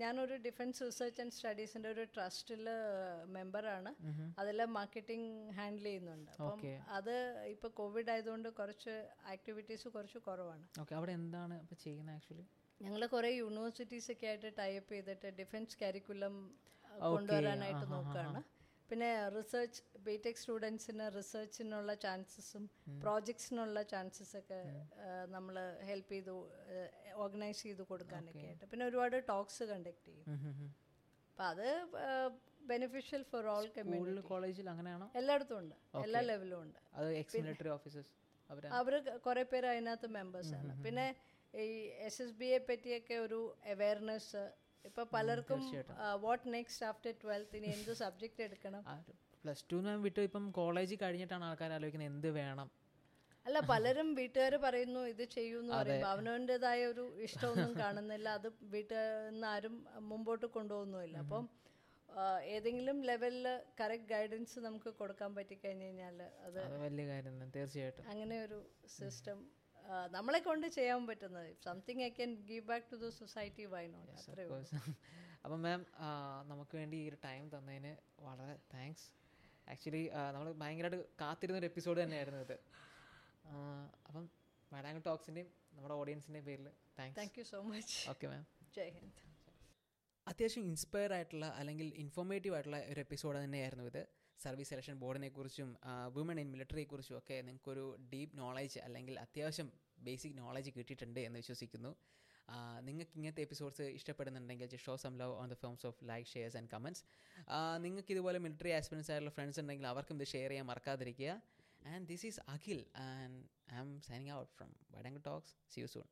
ഞാനൊരു ഡിഫൻസ് റിസർച്ച് ആൻഡ് സ്റ്റഡീസിൻ്റെ ഒരു ട്രസ്റ്റിൽ മെമ്പറാണ്. അതിൽ മാർക്കറ്റിംഗ് ഹാൻഡിൽ ചെയ്യുന്നുണ്ട്. അപ്പം അത് ഇപ്പോൾ കോവിഡ് ആയതുകൊണ്ട് കുറച്ച് ആക്ടിവിറ്റീസ് കുറച്ച് കുറവാണ്. അവിടെ എന്താണ് ഇപ്പോൾ ചെയ്യുന്നത്? ആക്ച്വലി ഞങ്ങൾ കുറേ യൂണിവേഴ്സിറ്റീസൊക്കെ ആയിട്ട് ടൈപ്പ് ചെയ്തിട്ട് ഡിഫൻസ് കരിക്കുലം കൊണ്ടുവരാനായിട്ട് നോക്കുകയാണ്. പിന്നെ റിസർച്ച് ബി ടെക് സ്റ്റുഡൻസിന് റിസർച്ചിനുള്ള ചാൻസസും പ്രോജക്ട്സിനുള്ള ചാൻസസൊക്കെ നമ്മൾ ഹെൽപ്പ് ചെയ്തു ഓർഗനൈസ് ചെയ്ത് കൊടുക്കാനൊക്കെ ആയിട്ട്. പിന്നെ ഒരുപാട് ടോക്സ് കണ്ടക്ട് ചെയ്യും. അപ്പം അത് ബെനിഫിഷ്യൽ ഫോർ ഓൾ കമ്മ്യൂണിറ്റി. കോളേജിൽ അങ്ങനെയാണോ? എല്ലായിടത്തും ഉണ്ട്, എല്ലാ ലെവലും ഉണ്ട്. അവർ കുറേ പേര് അതിനകത്ത് മെമ്പേഴ്സാണ്. പിന്നെ ഈ എസ് എസ് ബിയെ പറ്റിയൊക്കെ ഒരു അവയർനെസ് ഇപ്പൊ പലർക്കും വാട്ട് നെക്സ്റ്റ് ആഫ്റ്റർ ട്വൽത്ത്, ഇനി എന്ത് സബ്ജക്ട് എടുക്കണം. പ്ലസ് ടു വിട്ട് ഇപ്പം കോളേജ് കഴിഞ്ഞിട്ടാണ് ആൾക്കാർ ആലോചിക്കുന്നത് എന്ത് വേണം. അല്ല, പലരും വീട്ടുകാർ പറയുന്നു ഇത് ചെയ്യുമെന്ന് പറയുമ്പോൾ അവനവൻ്റെതായ ഒരു ഇഷ്ടമൊന്നും കാണുന്നില്ല. അത് വീട്ടുകാരിൽ നിന്ന് ആരും മുമ്പോട്ട് കൊണ്ടുപോകുന്നുമില്ല. അപ്പം ഏതെങ്കിലും ലെവലിൽ കറക്റ്റ് ഗൈഡൻസ് നമുക്ക് കൊടുക്കാൻ പറ്റിക്കഴിഞ്ഞ് കഴിഞ്ഞാൽ അത് വലിയ കാര്യം. തീർച്ചയായിട്ടും അങ്ങനെ ഒരു സിസ്റ്റം നമ്മളെ കൊണ്ട് ചെയ്യാൻ പറ്റുന്നത് something I can give back to the society, why not. അപ്പം മാം, നമുക്ക് വേണ്ടി ഈ ഒരു ടൈം തന്നതിന് വളരെ താങ്ക്സ്. ആക്ച്വലി നമ്മൾ ഭയങ്കരമായിട്ട് കാത്തിരുന്നൊരു എപ്പിസോഡ് തന്നെയായിരുന്നു ഇത്. അപ്പം വൈഡ്-ആംഗിൾ ടോക്സിൻ്റെയും നമ്മുടെ ഓഡിയൻസിൻ്റെയും പേരിൽ thanks. Thank you so much. Okay ma'am, ജയ് ഹിന്ദ്. അത്യാവശ്യം ഇൻസ്പയർ ആയിട്ടുള്ള അല്ലെങ്കിൽ ഇൻഫോർമേറ്റീവ് ആയിട്ടുള്ള ഒരു എപ്പിസോഡ് തന്നെയായിരുന്നു ഇത്. സർവീസ് സെലക്ഷൻ ബോർഡിനെക്കുറിച്ചും വുമൺ ഇൻ മിലിറ്ററിയെക്കുറിച്ചും ഒക്കെ നിങ്ങൾക്കൊരു ഡീപ്പ് നോളേജ് അല്ലെങ്കിൽ അത്യാവശ്യം ബേസിക് നോളേജ് കിട്ടിയിട്ടുണ്ട് എന്ന് വിശ്വസിക്കുന്നു. നിങ്ങൾക്ക് ഇങ്ങനത്തെ എപ്പിസോഡ്സ് ഇഷ്ടപ്പെടുന്നുണ്ടെങ്കിൽ just show some love on the forms of like, shares and comments. നിങ്ങൾക്ക് ഇതുപോലെ മിലിറ്ററി ആസ്പിറൻസ് ആയിട്ടുള്ള ഫ്രണ്ട്സ് ഉണ്ടെങ്കിൽ അവർക്കും ഇത് ഷെയർ ചെയ്യാൻ മറക്കാതിരിക്കുക. And this is Akhil and I am signing out from wide-angle talks. See you soon.